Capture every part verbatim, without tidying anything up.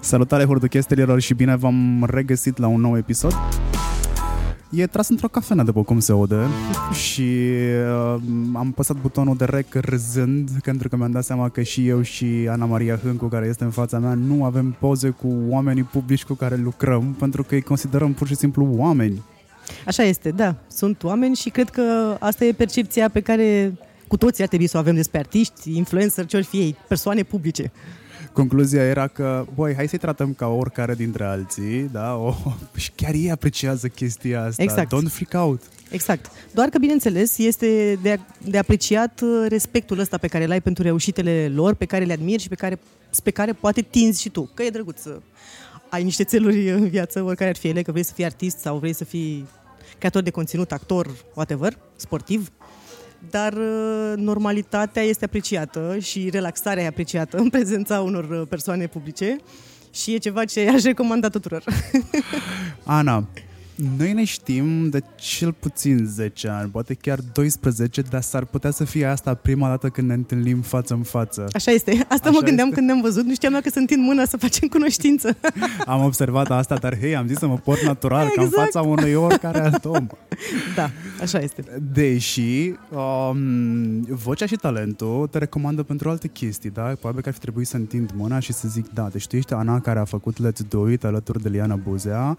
Salutare hurduchesterilor și bine v-am regăsit la un nou episod. E tras într-o cafenea, după cum se aude, și uh, am păsat butonul de rec râzând, pentru că mi-am dat seama că și eu și Ana Maria Hâncu, care este în fața mea, nu avem poze cu oamenii publici cu care lucrăm, pentru că îi considerăm pur și simplu oameni. Așa este, da, sunt oameni și cred că asta e percepția pe care cu toții ar trebui să o avem despre artiști, influencer, ce ori fi ei, persoane publice. Concluzia era că, băi, hai să-i tratăm ca oricare dintre alții, da? O, și chiar ei apreciază chestia asta. Exact. Don't freak out. Exact. Doar că, bineînțeles, este de, de apreciat respectul ăsta pe care l-ai pentru reușitele lor, pe care le admiri și pe care, pe care poate tinzi și tu. Că e drăguț să ai niște țeluri în viață, oricare ar fi ele, că vrei să fii artist sau vrei să fii creator de conținut, actor, whatever, sportiv. Dar normalitatea este apreciată și relaxarea e apreciată în prezența unor persoane publice și e ceva ce aș recomanda tuturor. Ana, noi ne știm de cel puțin zece ani, poate chiar doisprezece, dar s-ar putea să fie asta prima dată când ne întâlnim față în față. Așa este, asta Așa mă gândeam este. Când ne-am văzut, nu știam dacă să întind mâna să facem cunoștință. Am observat asta, dar hei, am zis să mă port natural, exact. Ca în fața unui oricare alt om. Da, așa este. Deși um, vocea și talentul te recomandă pentru alte chestii, da? Probabil că ar fi trebuit să întind mâna și să zic da. Deci tu ești Ana care a făcut Let's Do It alături de Liana Buzea,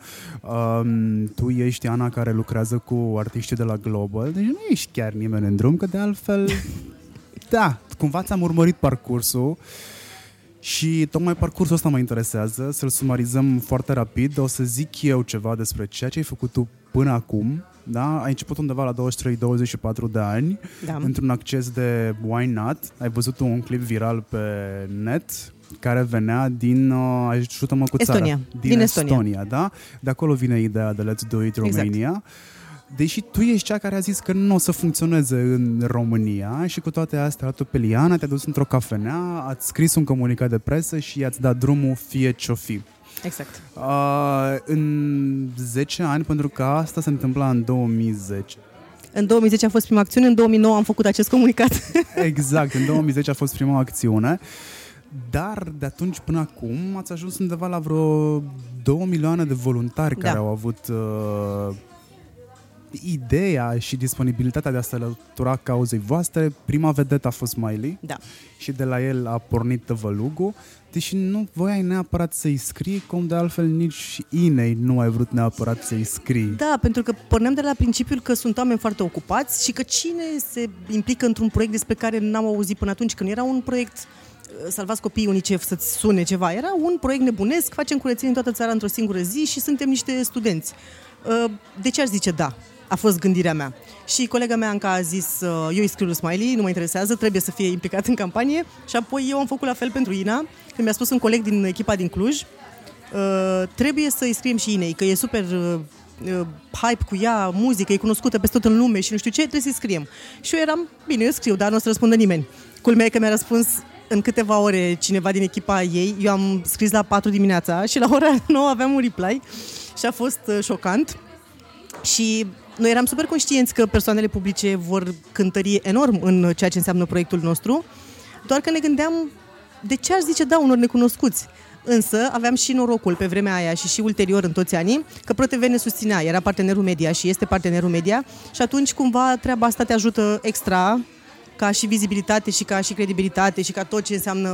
um, tu ești Ana care lucrează cu artiștii de la Global, deci nu ești chiar nimeni în drum, că de altfel, da, cumva ți-am urmărit parcursul. Și tocmai parcursul ăsta mă interesează, să-l sumarizăm foarte rapid. O să zic eu ceva despre ceea ce ai făcut tu până acum, da? Ai început undeva la douăzeci și trei douăzeci și patru de ani, da. Într-un acces de why not. Ai văzut un clip viral pe net care venea din, uh, ajută-mă cu țara, Estonia. Din, din Estonia, Estonia, da? De acolo vine ideea de Let's Do It Romania. Exact. Deși tu ești cea care a zis că nu o să funcționeze în România și cu toate astea, tu pe Liana, te-ai dus într-o cafenea, ați scris un comunicat de presă și i-ați dat drumul fie ce-o fi. Exact. Uh, în zece ani, pentru că asta se întâmpla în două mii zece. În două mii zece a fost prima acțiune, în două mii nouă am făcut acest comunicat. Exact, în două mii zece a fost prima acțiune. Dar de atunci până acum ați ajuns undeva la vreo două milioane de voluntari, da. Care au avut... Uh, ideea și disponibilitatea de a se alătura cauzei voastre. Prima vedetă a fost Smiley, da. Și de la el a pornit tăvălugul. Deși nu voiai neapărat să-i scrii, cum de altfel nici Inei nu ai vrut neapărat să-i scrii. Da, pentru că porneam de la principiul că sunt oameni foarte ocupați și că cine se implică într-un proiect despre care n-am auzit până atunci, când era un proiect... Salvați copiii UNICEF să-ți sune ceva. Era un proiect nebunesc, facem curățenie în toată țara într-o singură zi și suntem niște studenți. De ce aș zice da? A fost gândirea mea. Și colega mea Anca a zis, eu îi scriu lui Smiley, nu mă interesează, trebuie să fie implicat în campanie. Și apoi eu am făcut la fel pentru Inna, când mi-a spus un coleg din echipa din Cluj, trebuie să-i scriem și Inei, că e super hype cu ea, muzică, e cunoscută peste tot în lume și nu știu ce, trebuie să-i scriem. Și eu eram, bine, eu scriu, dar nu o să răspundă nimeni. Culmea e că mi-a răspuns în câteva ore cineva din echipa ei. Eu am scris la patru dimineața și la ora nouă aveam un reply și a fost șocant. Și noi eram super conștienți că persoanele publice vor cântări enorm în ceea ce înseamnă proiectul nostru, doar că ne gândeam de ce aș zice da unor necunoscuți. Însă aveam și norocul pe vremea aia și și ulterior în toți anii că ProTV ne susținea, era partenerul media și este partenerul media și atunci cumva treaba asta te ajută extra ca și vizibilitate și ca și credibilitate și ca tot ce înseamnă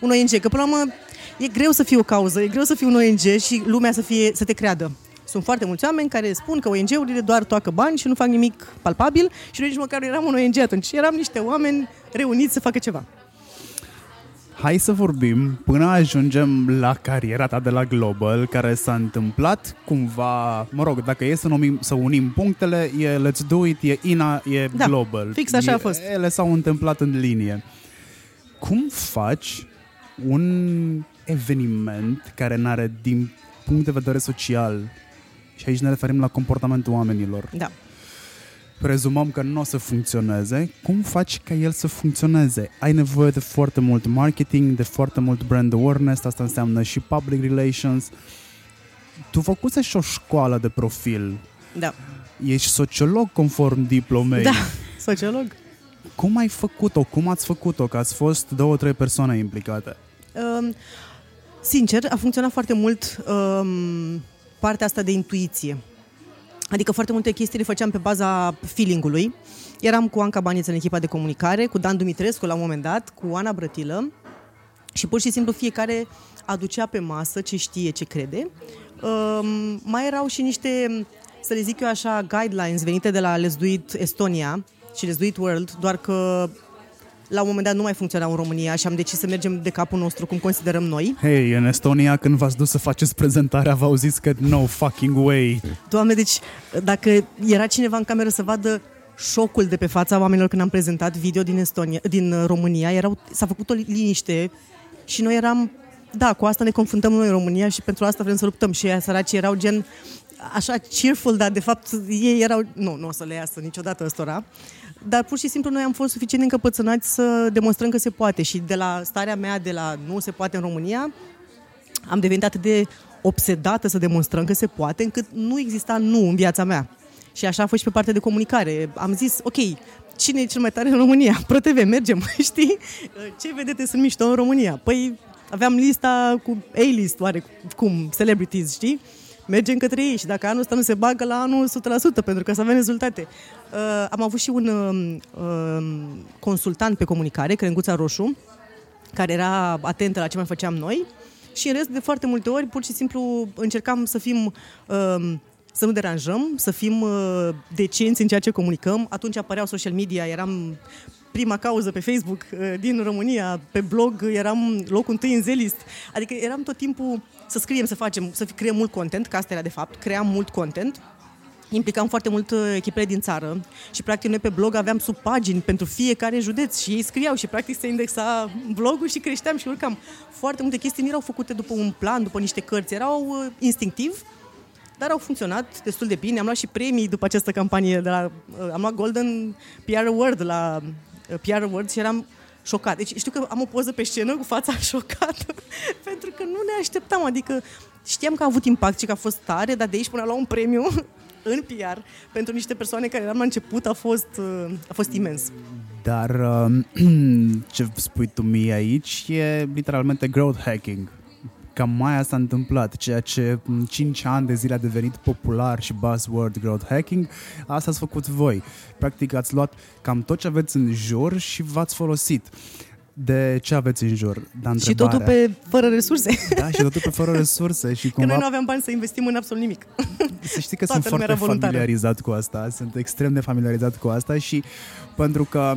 un O N G. Că până la urmă e greu să fii o cauză, e greu să fii un O N G și lumea să, fie, să te creadă. Sunt foarte mulți oameni care spun că O N G-urile doar toacă bani și nu fac nimic palpabil și noi nici măcar nu eram un O N G atunci. Eram niște oameni reuniți să facă ceva. Hai să vorbim până ajungem la cariera ta de la Global, care s-a întâmplat cumva, mă rog, dacă e să, numim, să unim punctele, e Let's Do It, e Inna, e da, Global. Fix așa a fost. Ele s-au întâmplat în linie. Cum faci un eveniment care n-are din punct de vedere social, și aici ne referim la comportamentul oamenilor, da. Prezumăm că nu o să funcționeze. Cum faci ca el să funcționeze? Ai nevoie de foarte mult marketing, de foarte mult brand awareness, asta înseamnă și public relations. Tu făcuse și o școală de profil. Da. Ești sociolog conform diplomei. Da, sociolog. Cum ai făcut-o? Cum ați făcut-o? Că ați fost două, trei persoane implicate. Um... Sincer, a funcționat foarte mult um, partea asta de intuiție. Adică foarte multe chestii le făceam pe baza feeling-ului. Eram cu Anca Baniță în echipa de comunicare, cu Dan Dumitrescu la un moment dat, cu Oana Brătilă și pur și simplu fiecare aducea pe masă ce știe, ce crede. Um, mai erau și niște, să le zic eu așa, guidelines venite de la Let's Do It Estonia și Let's Do It World, doar că la un moment dat nu mai funcționau în România și am decis să mergem de capul nostru, cum considerăm noi. Hei, în Estonia, când v-ați dus să faceți prezentarea, v-au zis că no fucking way. Doamne, deci dacă era cineva în cameră să vadă șocul de pe fața oamenilor când am prezentat video din Estonia, din România, erau, s-a făcut o liniște și noi eram, da, cu asta ne confruntăm noi în România și pentru asta vrem să luptăm. Și ei, săracii, erau gen așa cheerful, dar de fapt ei erau, nu, nu o să le iasă niciodată ăstora. Dar pur și simplu noi am fost suficient încăpățânați să demonstrăm că se poate și de la starea mea de la nu se poate în România am devenit atât de obsedată să demonstrăm că se poate încât nu exista nu în viața mea. Și așa a fost și pe partea de comunicare. Am zis, ok, cine e cel mai tare în România? ProTV, mergem, știi? Ce vedete sunt mișto în România? Păi aveam lista cu A-list, oarecum, celebrities, știi? Mergem către ei și dacă anul ăsta nu se bagă, la anul o sută la sută, pentru că să avem rezultate. Uh, am avut și un uh, consultant pe comunicare, Crenguța Roșu, care era atentă la ce mai făceam noi și în rest de foarte multe ori pur și simplu încercam să fim, uh, să nu deranjăm, să fim uh, decenți în ceea ce comunicăm. Atunci apăreau social media, eram prima cauză pe Facebook uh, din România, pe blog eram locul întâi în Zelist, adică eram tot timpul să scriem, să facem, să creăm mult content, că asta era de fapt, cream mult content, implicam foarte mult echipele din țară și practic noi pe blog aveam subpagini pentru fiecare județ și ei scriau și practic se indexa blogul și creșteam și urcam. Foarte multe chestii nu erau făcute după un plan, după niște cărți, erau instinctiv, dar au funcționat destul de bine. Am luat și premii după această campanie, de la, am luat Golden P R Award la P R Award și eram șocat. Deci știu că am o poză pe scenă cu fața șocată, pentru că nu ne așteptam, adică știam că a avut impact și că a fost tare, dar de aici până la un premiu în P R pentru niște persoane care eram la început a fost, a fost imens. Dar ce spui tu mie aici e literalmente growth hacking. Cam mai asta a întâmplat, ceea ce în cinci ani de zile a devenit popular și buzzword growth hacking, asta ați făcut voi. Practic ați luat cam tot ce aveți în jur și v-ați folosit de ce aveți în jur. Dar și totul pe fără resurse. Da, și totul pe fără resurse. Și cumva... Că noi nu aveam bani să investim în absolut nimic. Să știi că sunt foarte familiarizat cu asta, sunt extrem de familiarizat cu asta și pentru că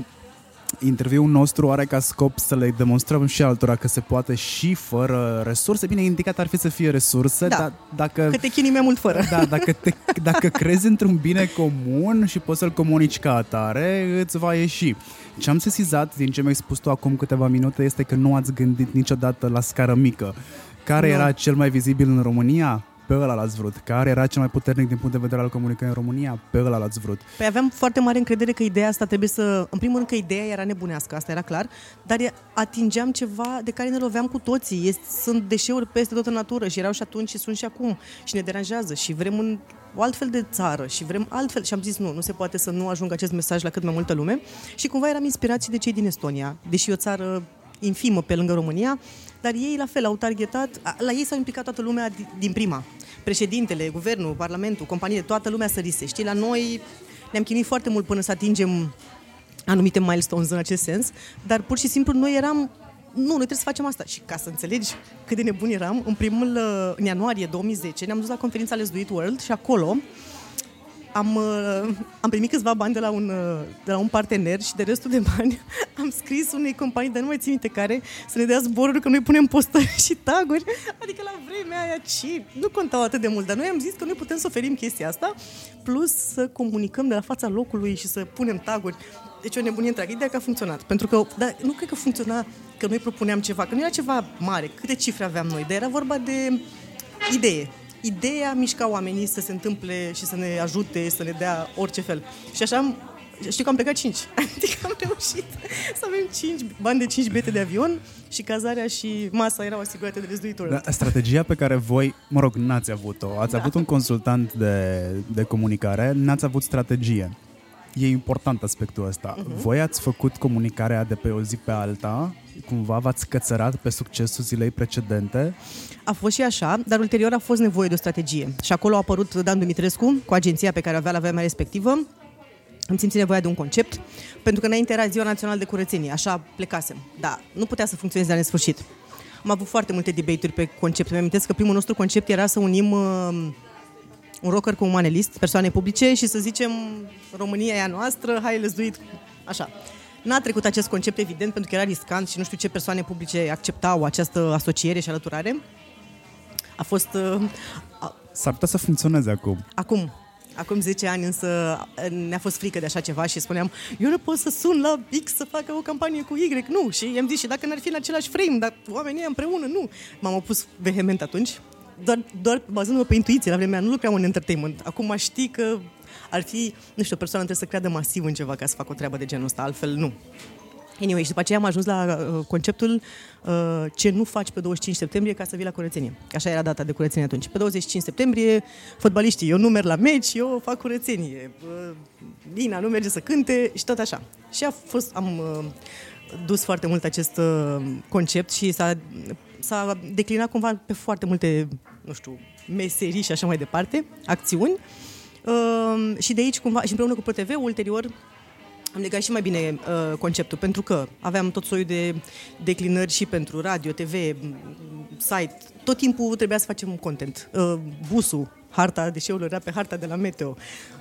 interviul nostru are ca scop să le demonstrăm și altora că se poate și fără resurse. Bine, indicat ar fi să fie resurse, da, dar dacă... Că te chinii mai mult fără. Da, dacă, te, dacă crezi într-un bine comun și poți să-l comunici ca atare, îți va ieși. Ce am sesizat din ce mi-ai spus tu acum câteva minute este că nu ați gândit niciodată la scară mică. Care no. era cel mai vizibil în România? Pe ăla l-ați vrut. Care era cel mai puternic din punct de vedere al comunicării în România? Pe ăla l-ați vrut. Păi aveam foarte mare încredere că ideea asta trebuie să... În primul rând că ideea era nebunească, asta era clar, dar atingeam ceva de care ne loveam cu toții. Este, sunt deșeuri peste tot în natură și erau și atunci și sunt și acum și ne deranjează și vrem un altfel de țară și vrem altfel. Și am zis nu, nu se poate să nu ajungă acest mesaj la cât mai multă lume. Și cumva eram inspirați de cei din Estonia, deși e o țară infimă pe lângă România, dar ei la fel au targetat, la ei s-a implicat toată lumea din prima. Președintele, guvernul, parlamentul, companiile, toată lumea sărise, știi? La noi ne-am chinuit foarte mult până să atingem anumite milestones în acest sens, dar pur și simplu noi eram, nu, noi trebuie să facem asta. Și ca să înțelegi cât de nebuni eram, în primul, în ianuarie două mii zece, ne-am dus la conferința Let's Do It World și acolo am, am primit câțiva bani de la, un, de la un partener și de restul de bani am scris unei companii, dar nu mai țin minte care, să ne dea zboruri, că noi punem postări și taguri, adică la vremea aia și nu contau atât de mult, dar noi am zis că noi putem să oferim chestia asta, plus să comunicăm de la fața locului și să punem taguri. Deci o nebunie întreagă. Ideea că a funcționat, pentru că, dar nu cred că funcționa că noi propuneam ceva, că nu era ceva mare, câte cifre aveam noi, dar era vorba de idee. Ideea mișca oamenii să se întâmple și să ne ajute, să ne dea orice fel. Și așa am, știu că am plecat cinci. Adică am reușit să avem cinci, bani de cinci bilete de avion și cazarea și masa erau asigurate de vizduitorul. Da, strategia pe care voi, mă rog, n-ați avut-o. Ați da. avut un consultant de, de comunicare, n-ați avut strategie. e important aspectul ăsta. Uh-huh. Voi ați făcut comunicarea de pe o zi pe alta? Cumva v-ați cățărat pe succesul zilei precedente? A fost și așa, dar ulterior a fost nevoie de o strategie. Și acolo a apărut Dan Dumitrescu cu agenția pe care avea la vremea respectivă. Îmi simți nevoia de un concept, pentru că înainte era Ziua Națională de Curățenie, așa plecasem. Dar nu putea să funcționeze la nesfârșit. Am avut foarte multe debate-uri pe concept. Mi-am amintesc că primul nostru concept era să unim uh, un rocker cu un manelist, persoane publice, și să zicem România e a noastră, hai, let's do it, așa. N-a trecut acest concept, evident, pentru că era riscant și nu știu ce persoane publice acceptau această asociere și alăturare. A fost... Uh, a... S-ar putea să funcționeze acum. Acum. Acum zece ani însă ne-a fost frică de așa ceva și spuneam, eu nu pot să sun la X să facă o campanie cu Y, nu. Și i-am zis, și dacă n-ar fi în același frame, dar oamenii împreună, nu. M-am opus vehement atunci, doar, doar bazându-mă pe intuiție. La vremea nu lucream în entertainment. Acum aș ști că ar fi, nu știu, o persoană trebuie să creadă masiv în ceva ca să facă o treabă de genul ăsta, altfel nu. Anyway, și după aceea am ajuns la conceptul uh, ce nu faci pe douăzeci și cinci septembrie ca să vii la curățenie. Așa era data de curățenie atunci. Pe douăzeci și cinci septembrie, fotbaliștii, eu nu merg la meci, eu fac curățenie. Uh, Inna nu merge să cânte și tot așa. Și a fost, am uh, dus foarte mult acest uh, concept și s-a, s-a declinat cumva pe foarte multe, nu știu, meserii și așa mai departe, acțiuni. Uh, și de aici cumva, și împreună cu ProTV, ulterior, am legat și mai bine uh, conceptul, pentru că aveam tot soiul de declinări și pentru radio, T V, site. Tot timpul trebuia să facem content. Uh, busul, harta deșeurilor era pe harta de la Meteo.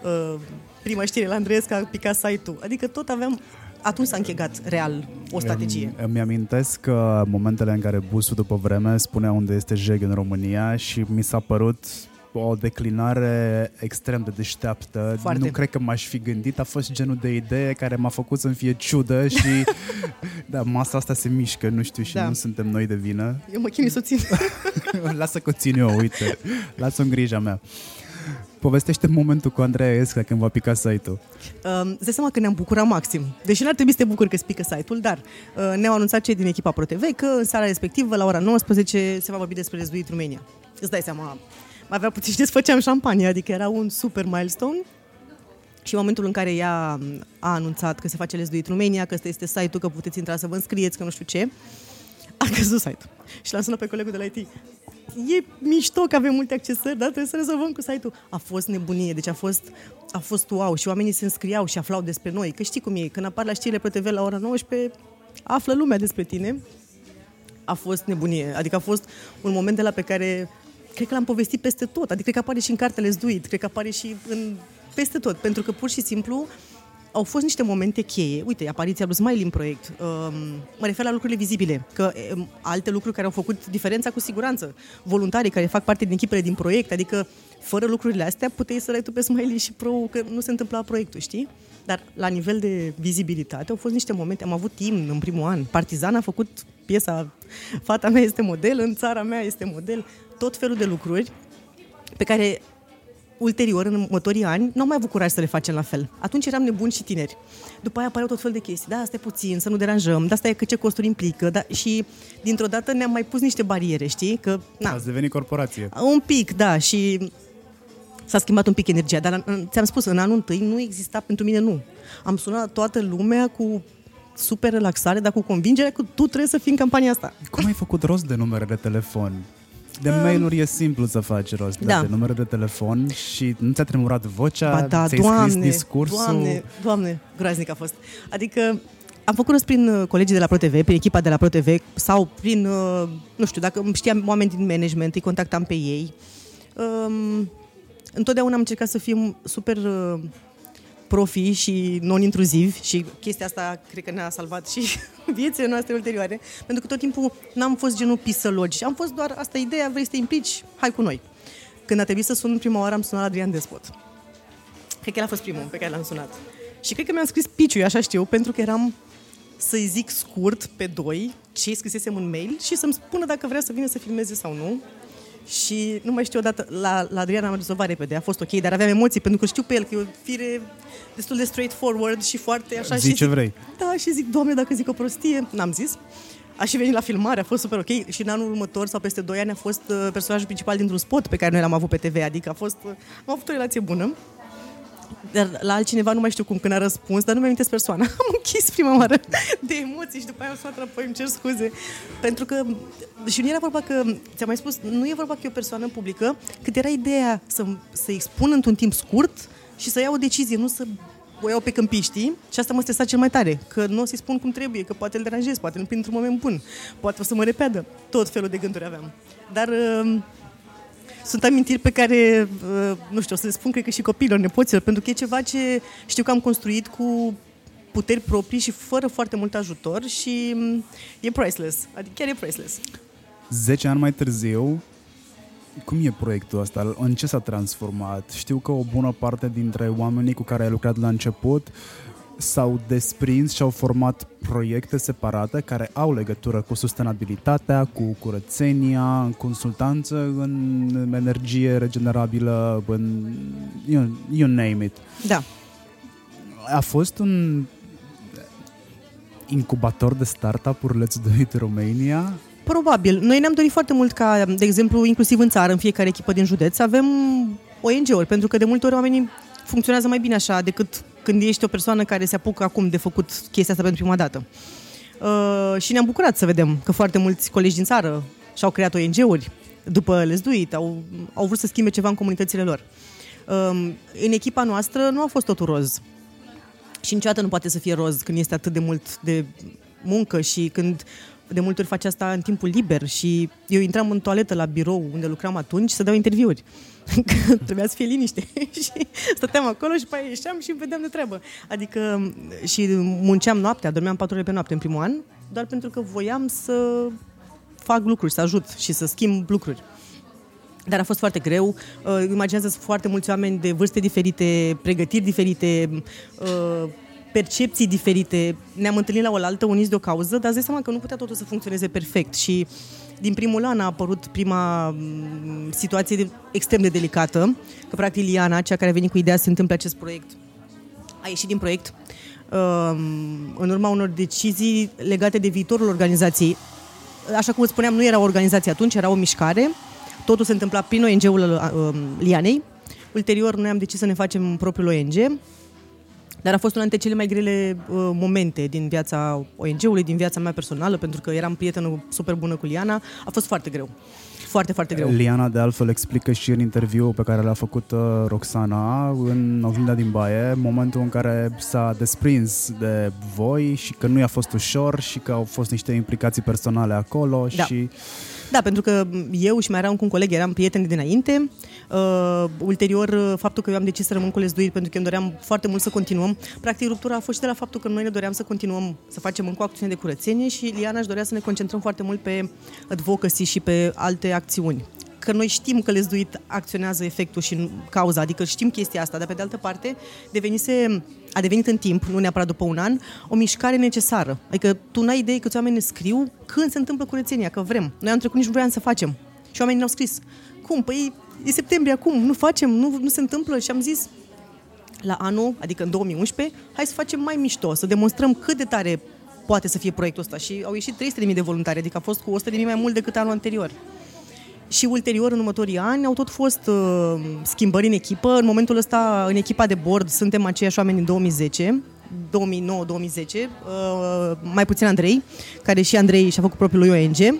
Uh, prima știre la Andreea Esca a picat site-ul. Adică tot aveam... Atunci s-a închegat real o strategie. Îmi, îmi amintesc că momentele în care busul după vreme spunea unde este jeg în România și mi s-a părut... o declinare extrem de deșteaptă. Foarte. Nu cred că m-aș fi gândit. A fost genul de idee care m-a făcut să-mi fie ciudă și da, masa asta se mișcă, nu știu, și da. Nu suntem noi de vină. Eu mă chinui să o țin. Lasă că o țin eu, uite. Lasă-o în grija mea. Povestește momentul cu Andreea Esca când va pica site-ul. Uh, îți dai seama că ne-am bucurat maxim. Deși n-ar trebui să te bucuri că îți pică site-ul, dar uh, ne-au anunțat cei din echipa ProTV că în seara respectivă, la ora nouăsprezece, se va vorbi despre Let's Do It Romania. Îți dai seama... Avea puțin și desfăceam șampanie, adică era un super milestone. Și în momentul în care ea a anunțat că se face Let's Do It Romania, că ăsta este site-ul, că puteți intra să vă înscrieți, că nu știu ce, a căzut site-ul. Și l-am sunat pe colegul de la I T. E mișto că avem multe accesări, dar trebuie să rezolvăm cu site-ul. A fost nebunie, deci a fost, a fost wow și oamenii se înscriau și aflau despre noi. Că știi cum e, când apar la știrile pe T V la ora nouăsprezece, află lumea despre tine. A fost nebunie, adică a fost un moment de la pe care... Cred că l-am povestit peste tot, adică cred că apare și în cartele Let's Do It, cred că apare și în... peste tot, pentru că pur și simplu au fost niște momente cheie. Uite, apariția lui Smiley în proiect, um, mă refer la lucrurile vizibile, că um, alte lucruri care au făcut diferența cu siguranță, voluntarii care fac parte din echipele din proiect, adică fără lucrurile astea puteai să dai tu pe Smiley și Pro, că nu se întâmpla proiectul, știi? Dar la nivel de vizibilitate au fost niște momente, am avut timp în primul an, Partizan a făcut piesa Fata mea este model, în țara mea este model, tot felul de lucruri pe care ulterior, în următorii ani, n-am mai avut curaj să le facem la fel. Atunci eram nebuni și tineri. După aia apăreau tot fel de chestii. Da, asta e puțin, să nu deranjăm, da, asta e că ce costuri implică. Da, și dintr-o dată ne-am mai pus niște bariere, știi? Că, na, ați devenit corporație. Un pic, da, și s-a schimbat un pic energia. Dar ți-am spus, în anul întâi nu exista pentru mine nu. Am sunat toată lumea cu super relaxare, dar cu convingerea că tu trebuie să fii în campania asta. Cum ai făcut rost de numere de telefon? De mail-uri e simplu să faci rost, da. De numere de telefon și nu ți-a tremurat vocea, da, ți-ai doamne, scris discursul. Doamne, doamne, groaznic a fost. Adică am făcut rost prin colegii de la ProTV, prin echipa de la ProTV sau prin, nu știu, dacă știam oameni din management, îi contactam pe ei. Întotdeauna am încercat să fim super profi și non-intruzivi și chestia asta cred că ne-a salvat și viețile noastre ulterioare, pentru că tot timpul n-am fost genul pisălogi, am fost doar asta ideea, vrei să te implici, hai cu noi. Când a trebuit să sun prima oară am sunat la Adrian Despot. Cred că el a fost primul pe care l-am sunat. Și cred că mi-am scris piciu, așa știu, pentru că eram să-i zic scurt pe doi ce scrisesem un mail și să-mi spună dacă vrea să vină să filmeze sau nu. Și nu mai știu odată, la, la Adriana am rezolvat repede, a fost ok, dar aveam emoții, pentru că știu pe el că e o fire destul de straightforward și foarte așa. Zici ce zic, vrei. Da, și zic, Doamne, dacă zic o prostie, n-am zis. A și venit la filmare, a fost super ok și în anul următor sau peste doi ani a fost uh, personajul principal dintr-un spot pe care noi l-am avut pe T V, adică a fost, uh, am avut o relație bună. Dar la altcineva nu mai știu cum, când a răspuns, dar nu mi-am inteles persoana. Am închis prima oară de emoții și după aia am sunat înapoi, îmi cer scuze. Pentru că, și nu era vorba că, ți-am mai spus, nu e vorba că e o persoană publică, cât era ideea să, să expun într-un timp scurt și să iau o decizie, nu să o iau pe câmpiștii. Și asta mă stresa cel mai tare, că nu o să-i spun cum trebuie, că poate îl deranjez, poate nu prind un moment bun, poate o să mă repeadă. Tot felul de gânduri aveam. Dar... sunt amintiri pe care, nu știu, o să le spun, cred că și copiilor, nepoților, pentru că e ceva ce știu că am construit cu puteri proprii și fără foarte mult ajutor și e priceless, adică chiar e priceless. zece ani mai târziu, cum e proiectul ăsta? În ce s-a transformat? Știu că o bună parte dintre oamenii cu care ai lucrat la început s-au desprins și au format proiecte separate care au legătură cu sustenabilitatea, cu curățenia, în consultanță, în energie regenerabilă, în you, you name it. Da. A fost un incubator de startup-uri Let's Do It Romania? Probabil. Noi ne-am dorit foarte mult ca, de exemplu, inclusiv în țară, în fiecare echipă din județ, avem O N G-uri, pentru că de multe ori oamenii funcționează mai bine așa decât când ești o persoană care se apucă acum de făcut chestia asta pentru prima dată. Uh, și ne-am bucurat să vedem că foarte mulți colegi din țară și-au creat O N G-uri după Let's Do It, au, au vrut să schimbe ceva în comunitățile lor. Uh, în echipa noastră nu a fost totul roz. Și niciodată nu poate să fie roz când este atât de mult de muncă și când de multe ori faci asta în timpul liber. Și eu intram în toaletă la birou unde lucram atunci să dau interviuri. Că trebuia să fie liniște și stăteam acolo și pe aia ieșeam și vedeam de treabă. Adică și munceam noaptea, dormeam patru ore pe noapte în primul an, doar pentru că voiam să fac lucruri, să ajut și să schimb lucruri. Dar a fost foarte greu. Imaginează-ți foarte mulți oameni de vârste diferite, pregătiri diferite, percepții diferite. Ne-am întâlnit la oaltă, uniți de o cauză, dar îți dai seama că nu putea totul să funcționeze perfect și din primul an a apărut prima situație de, extrem de delicată, că practic Liana, cea care a venit cu ideea să se întâmple acest proiect, a ieșit din proiect în urma unor decizii legate de viitorul organizației. Așa cum spuneam, nu era o organizație atunci, era o mișcare. Totul se întâmpla prin O N G-ul Lianei. Ulterior, noi am decis să ne facem propriul O N G, dar a fost una dintre cele mai grele uh, momente din viața O N G-ului, din viața mea personală, pentru că eram prietenă super bună cu Liana. A fost foarte greu. Foarte, foarte greu. Liana, de altfel, explică și în interviul pe care l-a făcut uh, Roxana în Oglinda din Baie, momentul în care s-a desprins de voi și că nu i-a fost ușor și că au fost niște implicații personale acolo. Da. Și... da, pentru că eu și mai eram cu un coleg, eram prieteni dinainte. Uh, ulterior, faptul că eu am decis să rămân cu Let's Do It, pentru că îmi doream foarte mult să continuăm. Practic, ruptura a fost și de la faptul că noi ne doream să continuăm să facem încă o acțiune de curățenie și Liana își dorea să ne concentrăm foarte mult pe advocacy și pe alte acțiuni. Că noi știm că Let's Do It acționează efectul și cauza, adică știm chestia asta, dar pe de altă parte devenise, a devenit în timp, nu neapărat după un an, o mișcare necesară. Adică tu n-ai idee câți oameni ne scriu când se întâmplă curățenia, că vrem. Noi am trecut nici vreau să facem și oamenii ne-au scris. Cum? Păi e septembrie acum, nu facem, nu, nu se întâmplă și am zis la anul, adică în două mii unsprezece, hai să facem mai mișto, să demonstrăm cât de tare poate să fie proiectul ăsta și au ieșit trei sute de mii de voluntari, adică a fost cu o sută de mii mai mult decât anul anterior. Și ulterior, în următorii ani, au tot fost uh, schimbări în echipă. În momentul ăsta, în echipa de board, suntem aceiași oameni în două mii zece, două mii nouă două mii zece, uh, mai puțin Andrei, care și Andrei și-a făcut propriul lui O N G. Uh,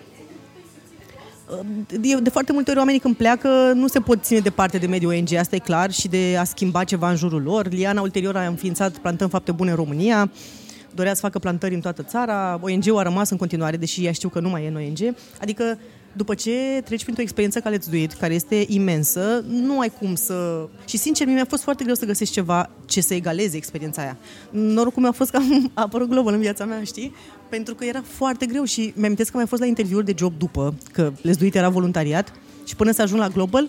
de, de foarte multe ori, oamenii când pleacă nu se pot ține departe de mediul O N G, asta e clar, și de a schimba ceva în jurul lor. Liana, ulterior, a înființat Plantăm Fapte Bune în România, dorea să facă plantări în toată țara, O N G-ul a rămas în continuare, deși ea știu că nu mai e în O N G, adică după ce treci printr-o experiență ca Let's Do It, care este imensă, nu ai cum să... Și sincer, mi-a fost foarte greu să găsesc ceva ce să egaleze experiența aia. Norocul meu a fost că a apărut Global în viața mea, știi? Pentru că era foarte greu și mi-am amintesc că am mai fost la interviuri de job după, că Let's Do It era voluntariat și până să ajung la Global,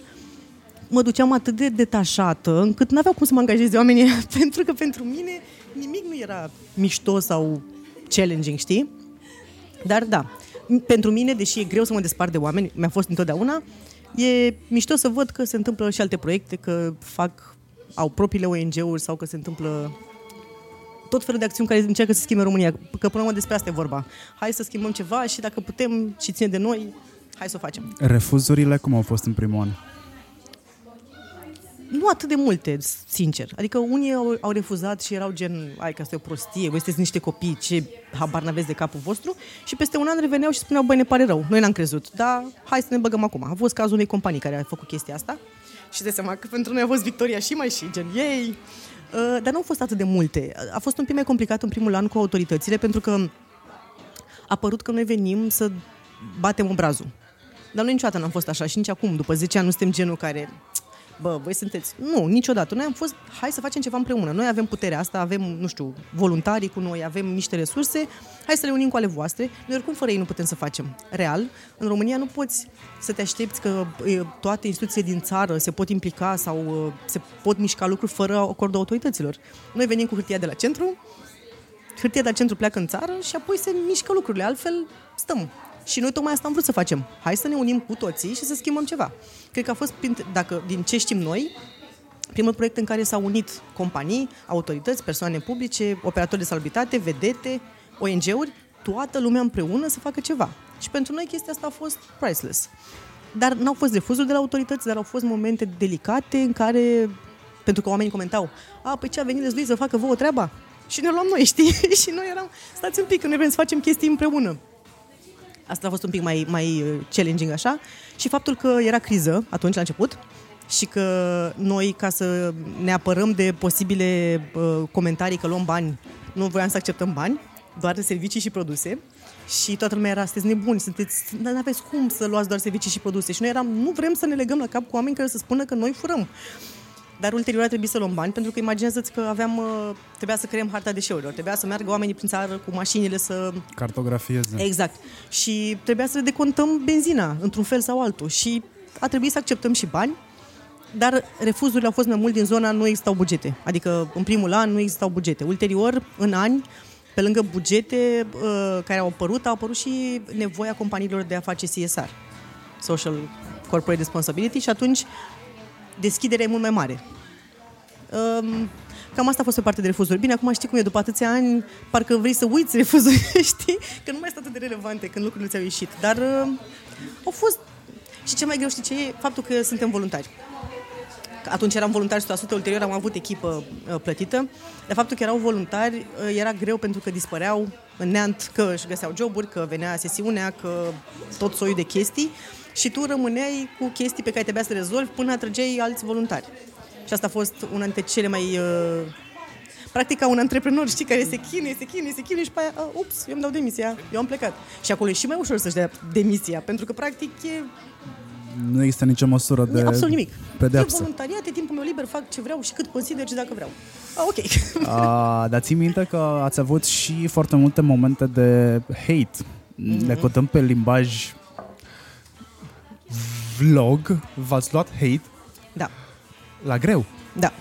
mă duceam atât de detașată încât n-aveau cum să mă angajeze oamenii pentru că pentru mine nimic nu era mișto sau challenging, știi? Dar da... pentru mine, deși e greu să mă despart de oameni, mi-a fost întotdeauna, e mișto să văd că se întâmplă și alte proiecte, că fac, au propriile O N G-uri sau că se întâmplă tot felul de acțiuni care încearcă să schimbe România. Că până la urmă despre asta e vorba. Hai să schimbăm ceva și dacă putem și ține de noi, hai să o facem. Refuzurile cum au fost în primul an? nu atât de multe, sincer. Adică unii au, au refuzat și erau gen, ai că asta e o prostie, voi sunteți niște copii, ce habar n-aveți de capul vostru. Și peste un an reveneau și spuneau, băi, ne pare rău, noi n-am crezut, dar hai să ne băgăm acum. A fost cazul unei companii care a făcut chestia asta și de seama că pentru noi a fost victoria și mai și gen, ei. Uh, dar nu au fost atât de multe. A fost un pic mai complicat în primul an cu autoritățile, pentru că a părut că noi venim să batem obrazul. Dar noi niciodată n-am fost așa și nici acum, după zece ani, nu suntem genul care, bă, voi sunteți... Nu, niciodată. Noi am fost, hai să facem ceva împreună. Noi avem puterea asta, avem, nu știu, voluntarii cu noi, avem niște resurse, hai să le unim cu ale voastre. Noi oricum fără ei nu putem să facem. Real, în România nu poți să te aștepți că toate instituțiile din țară se pot implica sau se pot mișca lucruri fără acordul autorităților. Noi venim cu hârtia de la centru, hârtia de la centru pleacă în țară și apoi se mișcă lucrurile, altfel stăm. Și noi tocmai asta am vrut să facem. Hai să ne unim cu toții și să schimbăm ceva. Cred că a fost, dacă, din ce știm noi, primul proiect în care s-au unit companii, autorități, persoane publice, operatori de salubritate, vedete, O N G-uri, toată lumea împreună să facă ceva. Și pentru noi chestia asta a fost priceless. Dar n-au fost refuzuri de la autorități, dar au fost momente delicate în care, pentru că oamenii comentau, a, păi ce a venit dezvii să facă vouă treaba? Și ne luam noi, știi? Și noi eram, stați un pic, noi vrem să facem chestii împreună. Asta a fost un pic mai, mai challenging așa. Și faptul că era criză atunci la început și că noi, ca să ne apărăm de posibile uh, comentarii că luăm bani, nu voiam să acceptăm bani, doar de servicii și produse. Și toată lumea era, sunteți nebuni, sunteți, dar nu aveți cum să luați doar servicii și produse. Și noi eram, nu vrem să ne legăm la cap cu oameni care să spună că noi furăm. Dar ulterior a trebuit să luăm bani, pentru că imaginează-ți că aveam, trebuia să creăm harta deșeurilor, trebuia să meargă oamenii prin țară cu mașinile să... cartografieze. Exact. Și trebuia să le decontăm benzina, într-un fel sau altul. Și a trebuit să acceptăm și bani, dar refuzurile au fost mai mult din zona nu existau bugete. Adică în primul an nu existau bugete. Ulterior, în ani, pe lângă bugete care au apărut, au apărut și nevoia companiilor de a face C S R, Social Corporate Responsibility, și atunci... deschiderea e mult mai mare. Cam asta a fost o parte de refuzuri. Bine, acum știi cum e, după atâția ani, parcă vrei să uiți refuzurile, știi? Că nu mai sunt atât de relevante când lucrurile ți-au ieșit. Dar au fost... Și ce mai greu, știi ce e? Faptul că suntem voluntari. Atunci eram voluntari o sută la sută, ulterior am avut echipă plătită. Dar faptul că erau voluntari era greu pentru că dispăreau în neant, că își găseau joburi, că venea sesiunea, că tot soiul de chestii. Și tu rămâneai cu chestii pe care trebuia să le rezolvi până atrăgeai alți voluntari. Și asta a fost una dintre cele mai... Uh, practic ca un antreprenor, știi, care se chinuie, se chinuie, se chinuie și pe aia, uh, ups, eu îmi dau demisia, eu am plecat. Și acolo e și mai ușor să-și dea demisia, pentru că practic e... nu există nicio măsură de... absolut nimic. Pedeapsă. E voluntariat, e timpul meu liber, fac ce vreau și cât consider și dacă vreau. Ah, ok. A, dar ții minte că ați avut și foarte multe momente de hate. Mm-hmm. Le cotăm pe limbaj... vlog, v-ați luat hate? Da. La greu? Da.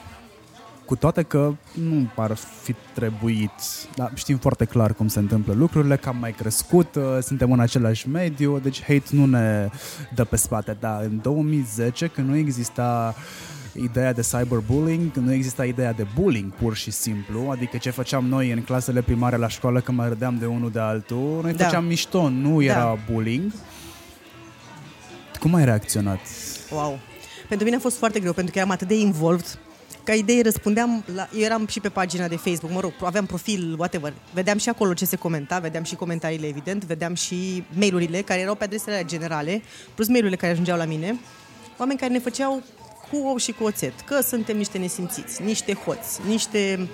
Cu toate că nu ar fi trebuit, dar știm foarte clar cum se întâmplă lucrurile, că am mai crescut, suntem în același mediu, deci hate nu ne dă pe spate. Dar în două mii zece, când nu exista ideea de cyberbullying, nu exista ideea de bullying pur și simplu, adică ce făceam noi în clasele primare la școală, că mai râdeam de unul de altul, noi da. făceam mișto, nu era da. bullying. Cum ai reacționat? Wow! Pentru mine a fost foarte greu, pentru că eram atât de involved. Ca idei răspundeam, la, eu eram și pe pagina de Facebook, mă rog, aveam profil, whatever. Vedeam și acolo ce se comenta, vedeam și comentariile, evident, vedeam și mail-urile care erau pe adresele generale, plus mail-urile care ajungeau la mine. Oameni care ne făceau cu ou și cu oțet, că suntem niște nesimțiți, niște hoți, niște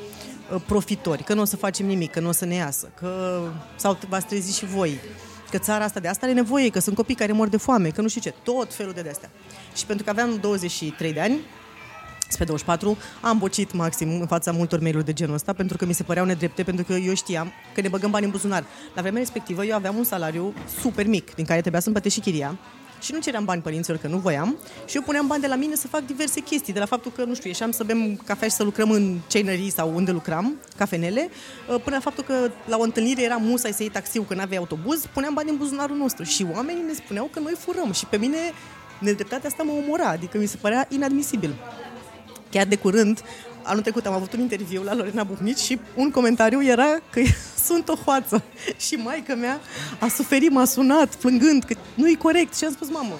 profitori, că nu o să facem nimic, că nu o să ne iasă, că sau v-ați trezit și voi, că țara asta de asta are nevoie, că sunt copii care mor de foame, că nu știu ce, tot felul de de-astea. Și pentru că aveam douăzeci și trei de ani, spre douăzeci și patru, am bocit maxim în fața multor mail-uri de genul ăsta, pentru că mi se păreau nedrepte, pentru că eu știam că ne băgăm bani în buzunar. La vremea respectivă eu aveam un salariu super mic, din care trebuia să-mi plătesc și chiria, și nu ceream bani părinților, că nu voiam, și eu puneam bani de la mine să fac diverse chestii, de la faptul că, nu știu, ieșeam să bem cafea și să lucrăm în chainării sau unde lucram, cafenele, până la faptul că la o întâlnire era musai să iei taxiul, că n-aveai autobuz, puneam bani în buzunarul nostru și oamenii ne spuneau că noi furăm și pe mine nedreptatea asta mă omora, adică mi se părea inadmisibil. Chiar de curând, anul trecut am avut un interviu la Lorena Buhnici și un comentariu era că sunt o hoață. Și maica mea a suferit, m-a sunat plângând că nu e corect. Și am spus, mamă,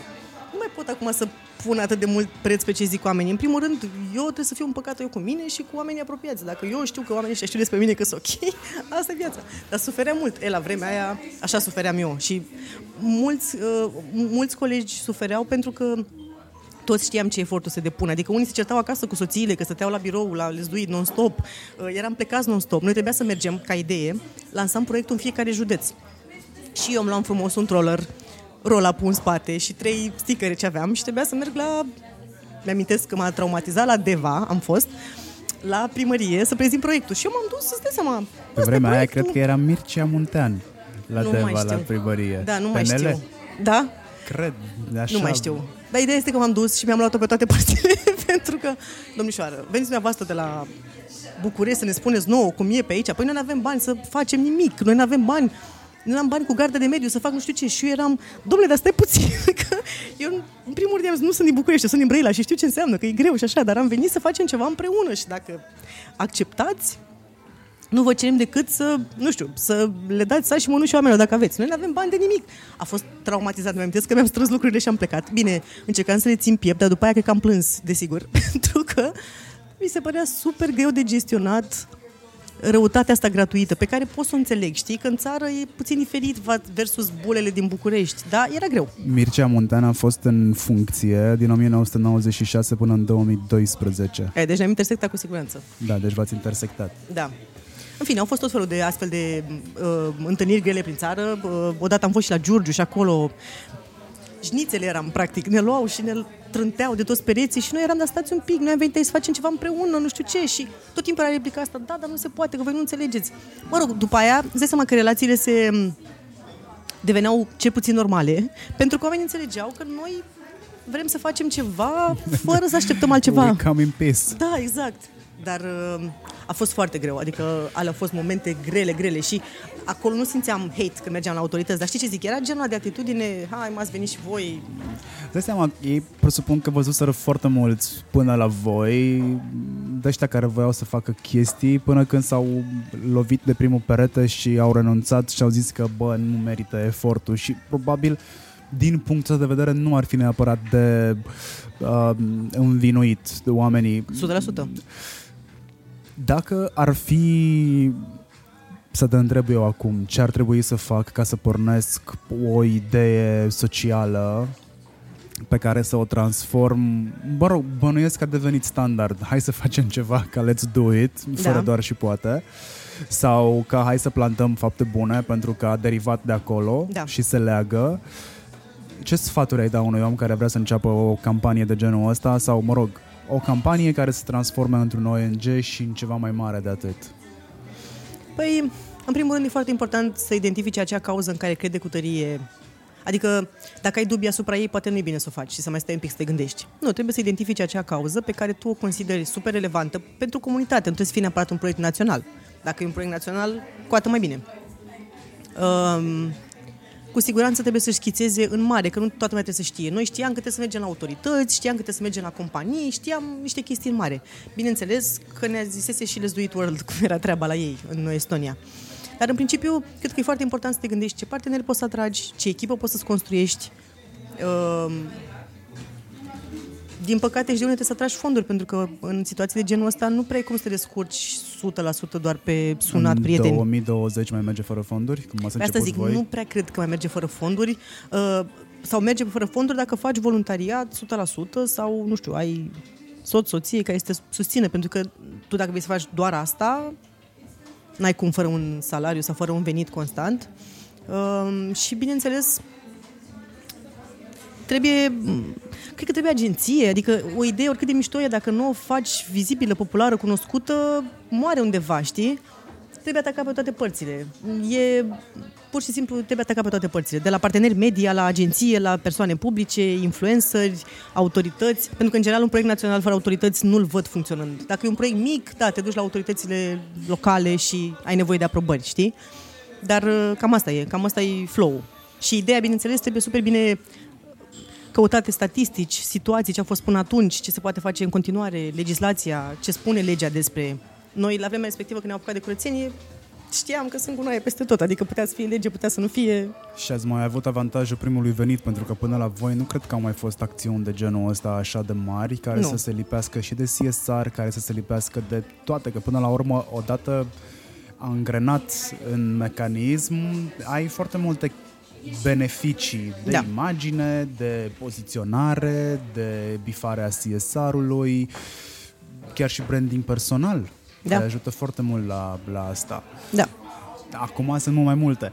nu mai pot acum să pun atât de mult preț pe ce zic oamenii. În primul rând, eu trebuie să fiu împăcată eu cu mine și cu oamenii apropiați. Dacă eu știu că oamenii ăștia știu despre mine că sunt ok, asta e viața. Dar sufeream mult. E, la vremea aia, așa sufeream eu. Și mulți, uh, mulți colegi sufereau pentru că toți știam ce efortul se depune. Adică unii se certau acasă cu soțiile, că stăteau la birou, la Let's Do It non-stop. Uh, eram plecați non-stop. Noi trebuia să mergem, ca idee, lansam proiectul în fiecare județ. Și eu îmi luam frumos un roller, roll-up-ul în spate și trei sticăre ce aveam și trebuia să merg la... Mi-amintesc că m-a traumatizat, la Deva am fost, la primărie, să prezint proiectul. Și eu m-am dus, să-ți dai seama... Pe vremea aia, cred că era Mircea Muntean la nu Deva, la primărie. Da, nu P N L? Mai știu. Da? Cred, așa... Nu mai știu. Dar ideea este că m-am dus și mi-am luat-o pe toate părțile, pentru că, domnișoară, veniți dumneavoastră de la București să ne spuneți nouă cum e pe aici, păi noi n-avem bani să facem nimic, noi n-avem bani. Nu am bani cu gardă de mediu să fac nu știu ce. Și eu eram, domnule, dar stai puțin, că eu în primul rând nu sunt din București, sunt din Brăila și știu ce înseamnă, că e greu și așa, dar am venit să facem ceva împreună și dacă acceptați, nu vă cerem decât să, nu știu, să le dați saci și mănuși oamenilor dacă aveți. Noi nu avem bani de nimic. A fost traumatizat, mi-am amintesc că mi-am strâns lucrurile și am plecat. Bine, încercam să le țin piept, dar după aia cred că am plâns, desigur, pentru că mi se părea super greu de gestionat răutatea asta gratuită, pe care pot să o înțeleg, știi, că în țară e puțin diferit versus bulele din București, dar era greu. Mircea Muntean a fost în funcție din nouăsprezece nouăzeci și șase până în două mii doisprezece. E, deci ne-am intersectat cu siguranță. Da, deci v-ați intersectat. Da. În fine, au fost tot felul de astfel de uh, întâlniri grele prin țară. Uh, odată am fost și la Giurgiu și acolo șnițele eram, practic, ne luau și ne trânteau de toți pereții și noi eram, dar stați un pic, noi am venit aici să facem ceva împreună, nu știu ce, și tot timpul era replica asta, da, dar nu se poate, că voi nu înțelegeți. Mă rog, după aia, îți dai seama că relațiile se deveneau cel puțin normale, pentru că oamenii înțelegeau că noi vrem să facem ceva fără să așteptăm altceva. We come in peace. Da, exact. Dar a fost foarte greu, adică alea au fost momente grele, grele și acolo nu simțeam hate când mergeam la autorități, dar știi ce zic, era genul de atitudine, hai, m-ați venit și voi. Dați seama, ei presupun că văzuseră foarte mulți până la voi, de ăștia care voiau să facă chestii până când s-au lovit de primul perete și au renunțat și au zis că, bă, nu merită efortul și probabil... Din punctul de vedere nu ar fi neapărat de uh, învinuit de oamenii. o sută la sută. Dacă ar fi, să te întreb eu acum, ce ar trebui să fac ca să pornesc o idee socială pe care să o transform, bă rog, bănuiesc că a devenit standard, hai să facem ceva ca Let's Do It, fără da. Doar și poate, sau ca hai să plantăm fapte bune pentru că a derivat de acolo da. Și se leagă. Ce sfaturi ai da unui om care vrea să înceapă o campanie de genul ăsta sau, mă rog, o campanie care se transforme într-un O N G și în ceva mai mare de atât? Păi, în primul rând e foarte important să identifici acea cauză în care crede cu tărie. Adică, dacă ai dubii asupra ei, poate nu e bine să o faci și să mai stai un pic să te gândești. Nu, trebuie să identifici acea cauză pe care tu o consideri super relevantă pentru comunitate. Nu trebuie să fie neapărat un proiect național. Dacă e un proiect național, cu atât mai bine. Um, Cu siguranță trebuie să-și schițeze în mare, că nu toată lumea trebuie să știe. Noi știam că trebuie să mergem la autorități, știam că trebuie să mergem la companii, știam niște chestii în mare. Bineînțeles că ne-a zisese și Let's Do It World, cum era treaba la ei în Estonia. Dar în principiu, cred că e foarte important să te gândești ce parteneri poți să atragi, ce echipă poți să-ți construiești. Din păcate, și de unde trebuie să atragi fonduri, pentru că în situații de genul ăsta nu prea e cum să te descurci o sută la sută doar pe sunat, prieteni. În două mii douăzeci mai merge fără fonduri? Cum ați început voi? Asta zic, nu prea cred că mai merge fără fonduri. Uh, sau merge fără fonduri dacă faci voluntariat o sută la sută sau, nu știu, ai soț, soție care este susține, pentru că tu dacă vrei să faci doar asta, n-ai cum fără un salariu sau fără un venit constant. Uh, și, bineînțeles, trebuie... Cred că trebuie agenție, adică o idee oricât de mișto e, dacă nu o faci vizibilă, populară, cunoscută, moare undeva, știi? Trebuie atacat pe toate părțile. E, pur și simplu trebuie atacat pe toate părțile, de la parteneri media, la agenție, la persoane publice, influenceri, autorități, pentru că în general un proiect național fără autorități nu-l văd funcționând. Dacă e un proiect mic, da, te duci la autoritățile locale și ai nevoie de aprobări, știi? Dar cam asta e, cam asta e flow-ul. Și ideea, bineînțeles, trebuie super bine căutate statistici, situații, ce a fost până atunci, ce se poate face în continuare, legislația, ce spune legea despre... Noi, la vremea respectivă, când ne-am apucat de curățenie, știam că sunt gunoaie peste tot, adică putea să fie lege, putea să nu fie. Și ați mai avut avantajul primului venit, pentru că până la voi nu cred că au mai fost acțiuni de genul ăsta așa de mari, care nu. Să se lipească și de C S R, care să se lipească de toate, că până la urmă, odată angrenat în mecanism, ai foarte multe beneficii de da. Imagine, de poziționare, de bifarea C S R-ului, chiar și branding personal. Da. Te ajută foarte mult la, la asta. Da. Acum sunt mult mai multe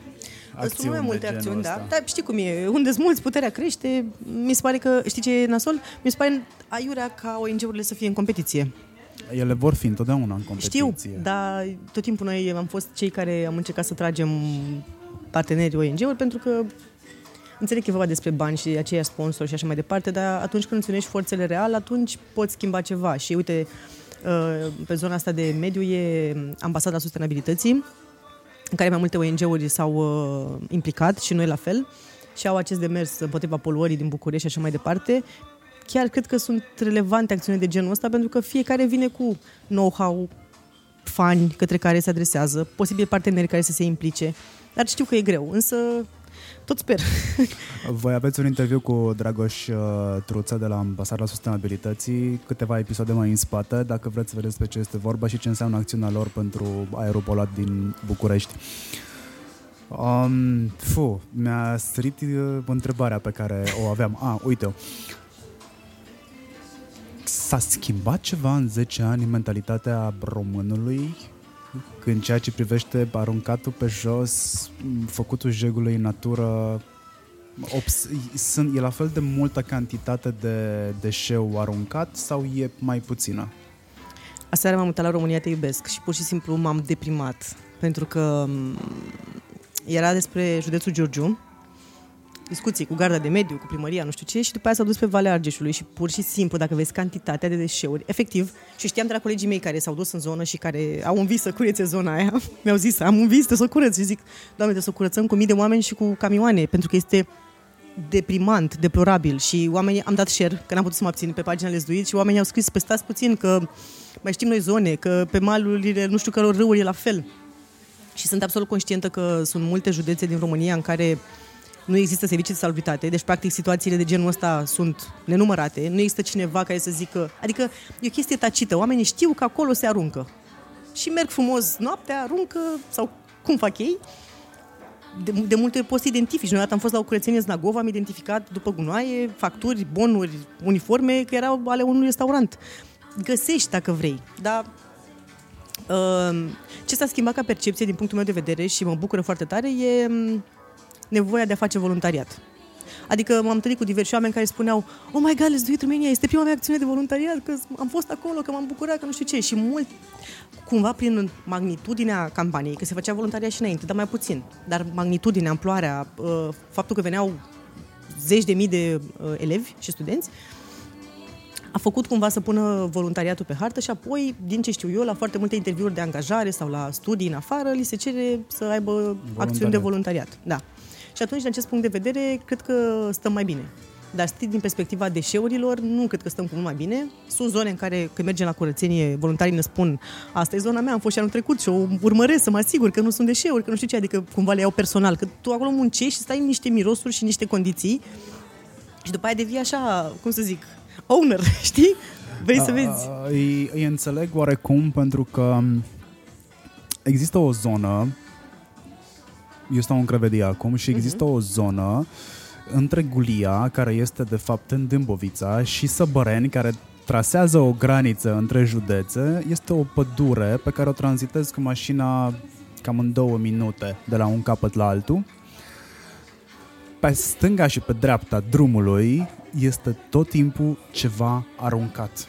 acțiuni. Sunt mai multe acțiuni, da. Dar știi cum e, unde-s mulți, puterea crește. Mi se pare că, știi ce e nasol? Mi se pare aiurea ca O N G-urile să fie în competiție. Ele vor fi întotdeauna în competiție. Știu, dar tot timpul noi am fost cei care am încercat să tragem partenerii O N G-uri, pentru că înțeleg că e vorba despre bani și aceia sponsori și așa mai departe, dar atunci când îți unești forțele real, atunci poți schimba ceva. Și uite, pe zona asta de mediu e Ambasada Sustenabilității, în care mai multe O N G-uri s-au implicat și noi la fel, și au acest demers împotriva poluării din București și așa mai departe. Chiar cred că sunt relevante acțiuni de genul ăsta, pentru că fiecare vine cu know-how, fani către care se adresează, posibil parteneri care să se implice, dar știu că e greu, însă tot sper. Voi aveți un interviu cu Dragoș uh, Truță de la Ambasada Sustenabilității, câteva episoade mai în spate, dacă vreți să vedeți pe ce este vorba și ce înseamnă acțiunea lor pentru aerul poluat din București. Um, fu, mi-a sărit uh, întrebarea pe care o aveam. Ah, uite-o. S-a schimbat ceva în zece ani mentalitatea românului în ceea ce privește aruncatul pe jos, făcutul jegului în natură? Obs- sunt, e la fel de multă cantitate de deșeu aruncat sau e mai puțină? Aseară m-am uitat la România Te Iubesc și pur și simplu m-am deprimat, pentru că era despre județul Giurgiu, discuții cu garda de mediu, cu primăria, nu știu ce, și după aia s-a dus pe Valea Argeșului și pur și simplu, dacă vezi cantitatea de deșeuri, efectiv, și știam de la colegii mei care s-au dus în zonă și care au un vis să curețe zona aia, mi-au zis, am un vis, te să o curăț, și zic, Doamne, te să o curățăm cu mii de oameni și cu camioane, pentru că este deprimant, deplorabil, și oamenii, am dat share, că n-am putut să mă abțin pe pagina Let's Do It, și oamenii au scris, păi stați puțin, că mai știm noi zone, că pe malurile, nu știu, căror râuri e la fel. Și sunt absolut conștientă că sunt multe județe din România în care nu există servicii de salubritate, deci practic situațiile de genul ăsta sunt nenumărate, nu există cineva care să zică, adică e o chestie tacită, oamenii știu că acolo se aruncă și merg frumos noaptea, aruncă sau cum fac ei, de, de multe ori poți să identifici. Noi dată am fost la o curățenie în Snagov, am identificat după gunoaie, facturi, bonuri, uniforme, că erau ale unui restaurant. Găsești dacă vrei, dar uh, ce s-a schimbat ca percepție din punctul meu de vedere și mă bucură foarte tare e nevoia de a face voluntariat. Adică m-am întâlnit cu diversi oameni care spuneau, oh my god, Let's Do It Romania, este prima mea acțiune de voluntariat, că am fost acolo, că m-am bucurat, că nu știu ce. Și mult, cumva prin magnitudinea campaniei, că se făcea voluntariat și înainte, dar mai puțin. Dar magnitudinea, amploarea, faptul că veneau zeci de mii de elevi și studenți, a făcut cumva să pună voluntariatul pe hartă. Și apoi, din ce știu eu, la foarte multe interviuri de angajare sau la studii în afară, li se cere să aibă voluntariat. Acțiuni de voluntariat. Da. Și atunci, din acest punct de vedere, cred că stăm mai bine. Dar, știi, din perspectiva deșeurilor, nu cred că stăm cu mult mai bine. Sunt zone în care, când mergem la curățenie, voluntarii ne spun, asta e zona mea, am fost și anul trecut și o urmăresc să mă asigur că nu sunt deșeuri, că nu știu ce, adică cumva le iau personal. Că tu acolo muncești și stai în niște mirosuri și niște condiții și după aia devii așa, cum să zic, owner, știi? Vrei să vezi? A, îi, îi înțeleg oarecum, pentru că există o zonă. Eu stau în Crevedia acum și există uh-huh. o zonă între Gulia, care este de fapt în Dâmbovița, și Săbăreni, care trasează o graniță între județe. Este o pădure pe care o tranzitez cu mașina cam în două minute de la un capăt la altul. Pe stânga și pe dreapta drumului este tot timpul ceva aruncat.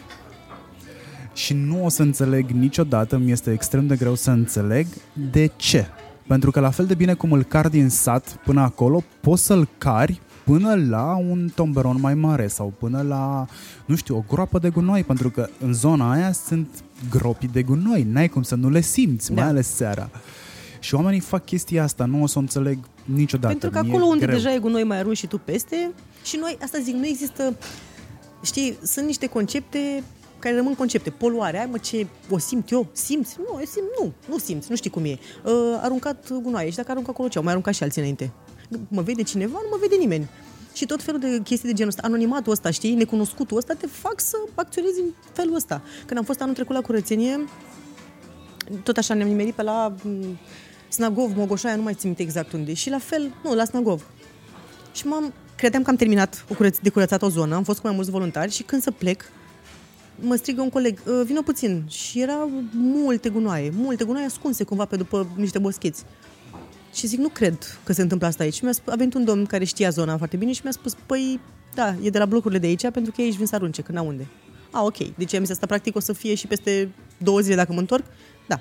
Și nu o să înțeleg niciodată, mi este extrem de greu să înțeleg de ce. Pentru că la fel de bine cum îl cari din sat până acolo, poți să-l cari până la un tomberon mai mare sau până la, nu știu, o groapă de gunoi, pentru că în zona aia sunt gropi de gunoi, n-ai cum să nu le simți, mai ales seara. Și oamenii fac chestia asta, nu o să o înțeleg niciodată. Pentru că acolo unde greu. Deja e gunoi, mai arunci și tu peste. Și noi, asta zic, nu există, știi, sunt niște concepte care rămân concepte. Poluarea, mă, ce o simt eu? Simți? Nu, eu simt, nu, nu simți, nu știi cum e. Uh, aruncat gunoaie și dacă aruncă acolo ce au, mai aruncat și alții înainte. Mă vede cineva, nu mă vede nimeni. Și tot felul de chestii de genul ăsta, anonimatul ăsta, știi, necunoscutul ăsta, te fac să acționezi în felul ăsta. Când am fost anul trecut la curățenie, tot așa ne-am nimerit pe la Snagov, Mogoșaia, nu mai țin minte exact unde. Și la fel, nu, la Snagov. Și m-am, credeam că am terminat de curățat o zonă, am fost cu mai mulți voluntari și când să plec, mă strigă un coleg, vină puțin. Și erau multe gunoaie, multe gunoaie ascunse cumva pe după niște boscheți. Și zic, nu cred că se întâmplă asta aici. Și mi-a spus, a venit un domn care știa zona foarte bine și mi-a spus, păi, da, e de la blocurile de aici, pentru că aici vin să arunce, că n-au unde. A, ok, deci am zis asta, practic o să fie și peste două zile dacă mă întorc. Da,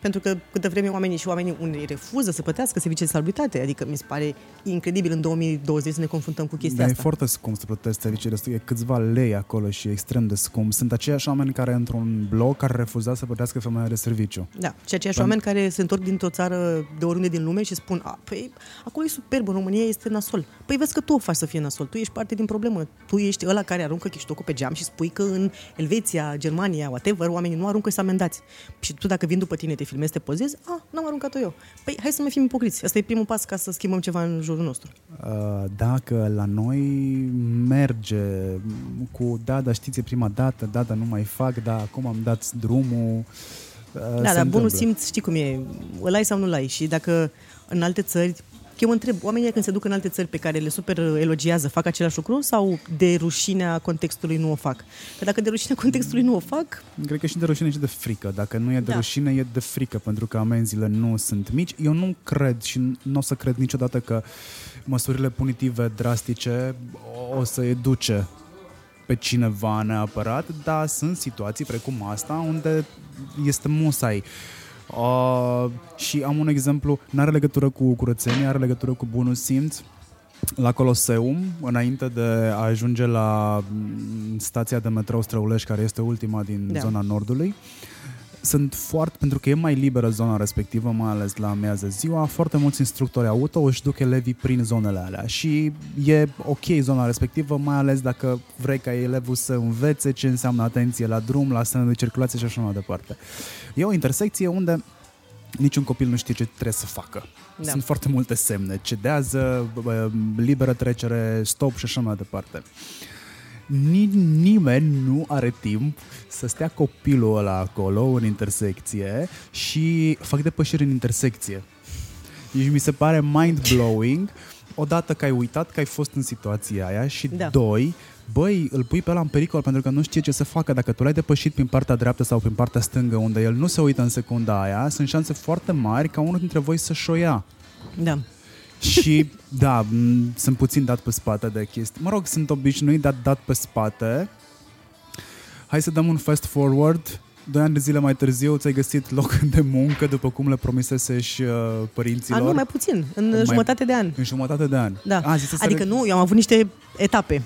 pentru că câtă vreme oamenii și oamenii unii refuză să plătească servicii de salubritate. Adică mi se pare incredibil în două mii douăzeci să ne confruntăm cu chestia da, asta. Da, e foarte scump să plătești servicii de e câțiva lei acolo și extrem de scump. Sunt aceiași oameni care într-un bloc care refuza să plătească femeia de serviciu. Da, și aceiași Pân- oameni care se întorc dintr-o țară de oriunde din lume și spun a, păi acolo e superb, în România este nasol. Păi vezi că tu o faci să fie nasol, tu ești parte din problemă. Tu ești ăla care aruncă chiștocul pe geam și spui că în Elveția, Germania, whatever, oamenii nu aruncă să amendați. Și tu dacă vin după tine te filmezi, te pozezi, a, n-am aruncat-o eu. Păi hai să mai fim ipocriți. Asta e primul pas ca să schimbăm ceva în jurul nostru. Dacă la noi merge cu da, da, știți, e prima dată, da, da, nu mai fac, da, acum am dat drumul. Da, dar bunul simț, știi cum e, îl ai sau nu-l ai. Și dacă în alte țări, eu întreb, oamenii când se duc în alte țări pe care le super elogiază, fac același lucru sau de rușinea contextului nu o fac? Că dacă de rușinea contextului nu o fac... Cred că și de rușine și de frică. Dacă nu e de da. rușine, e de frică, pentru că amenziile nu sunt mici. Eu nu cred și nu o să cred niciodată că măsurile punitive drastice o să educe pe cineva neapărat, dar sunt situații precum asta unde este musai. Uh, și am un exemplu, n-are legătură cu curățenie, are legătură cu bunul simț. La Coloseum, înainte de a ajunge la stația de metrou Străulești, care este ultima din da. zona Nordului, sunt foarte, pentru că e mai liberă zona respectivă, mai ales la amiază ziua, foarte mulți instructori auto își duc elevii prin zonele alea și e ok zona respectivă, mai ales dacă vrei ca elevul să învețe ce înseamnă atenție la drum, la semne de circulație și așa mai departe. E o intersecție unde niciun copil nu știe ce trebuie să facă. Da. Sunt foarte multe semne, cedează, liberă trecere, stop și așa mai departe. Nim- nimeni nu are timp să stea copilul ăla acolo în intersecție și fac depășiri în intersecție. Deci mi se pare mind-blowing, odată că ai uitat că ai fost în situația aia și da. doi, băi, îl pui pe ăla în pericol pentru că nu știe ce să facă. Dacă tu l-ai depășit prin partea dreaptă sau prin partea stângă unde el nu se uită în secunda aia, sunt șanse foarte mari ca unul dintre voi să-și o ia. Da. Și da, m- sunt puțin dat pe spate de chestii. Mă rog, sunt obișnuit, dar dat pe spate. Hai să dăm un fast forward. Doi ani de zile mai târziu ți-ai găsit loc de muncă, după cum le promisese și uh, părinților. A, nu, mai puțin, în mai, jumătate de an. În jumătate de an. Da. A, adică re... nu, eu am avut niște etape.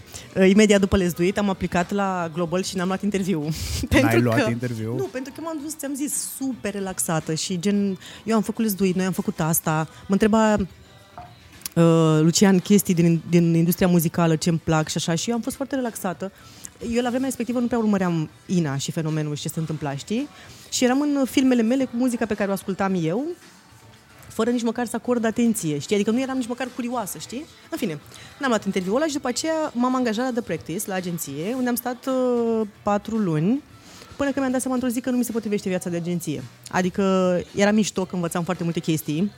Imediat după Let's Do It am aplicat la Global și n-am luat interviu. N-ai luat că... interviu? Nu, pentru că m-am dus, ți-am zis, super relaxată și gen, eu am făcut Let's Do It, noi am făcut asta. Mă întreba... Uh, Lucian, chestii din, din industria muzicală, ce-mi plac și așa. Și eu am fost foarte relaxată. Eu la vremea respectivă nu prea urmăream Inna și fenomenul și ce se întâmpla, știi? Și eram în filmele mele cu muzica pe care o ascultam eu, fără nici măcar să acord atenție, știi? Adică nu eram nici măcar curioasă, știi? În fine, n-am luat interviul ăla și după aceea m-am angajat la The Practice, la agenție, unde am stat uh, patru luni, până când mi-am dat seama într-o zi că nu mi se potrivește viața de agenție. Adică era mișto, că învățam foarte multe chestii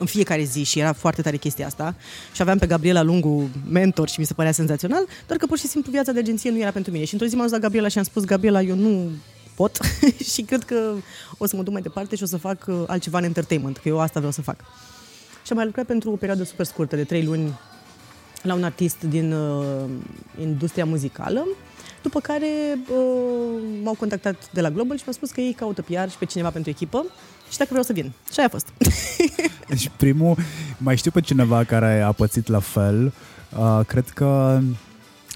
în fiecare zi și era foarte tare chestia asta și aveam pe Gabriela Lungu mentor și mi se părea senzațional, doar că pur și simplu viața de agenție nu era pentru mine și într-o zi m-am dus la Gabriela și am spus, Gabriela, eu nu pot și cred că o să mă duc mai departe și o să fac altceva în entertainment, că eu asta vreau să fac. Și am mai lucrat pentru o perioadă super scurtă de trei luni la un artist din uh, industria muzicală, după care uh, m-au contactat de la Global și mi-au spus că ei caută P R și pe cineva pentru echipă și dacă vreau să vin. Și aia a fost. Deci primul, mai știu pe cineva care a pățit la fel, uh, cred că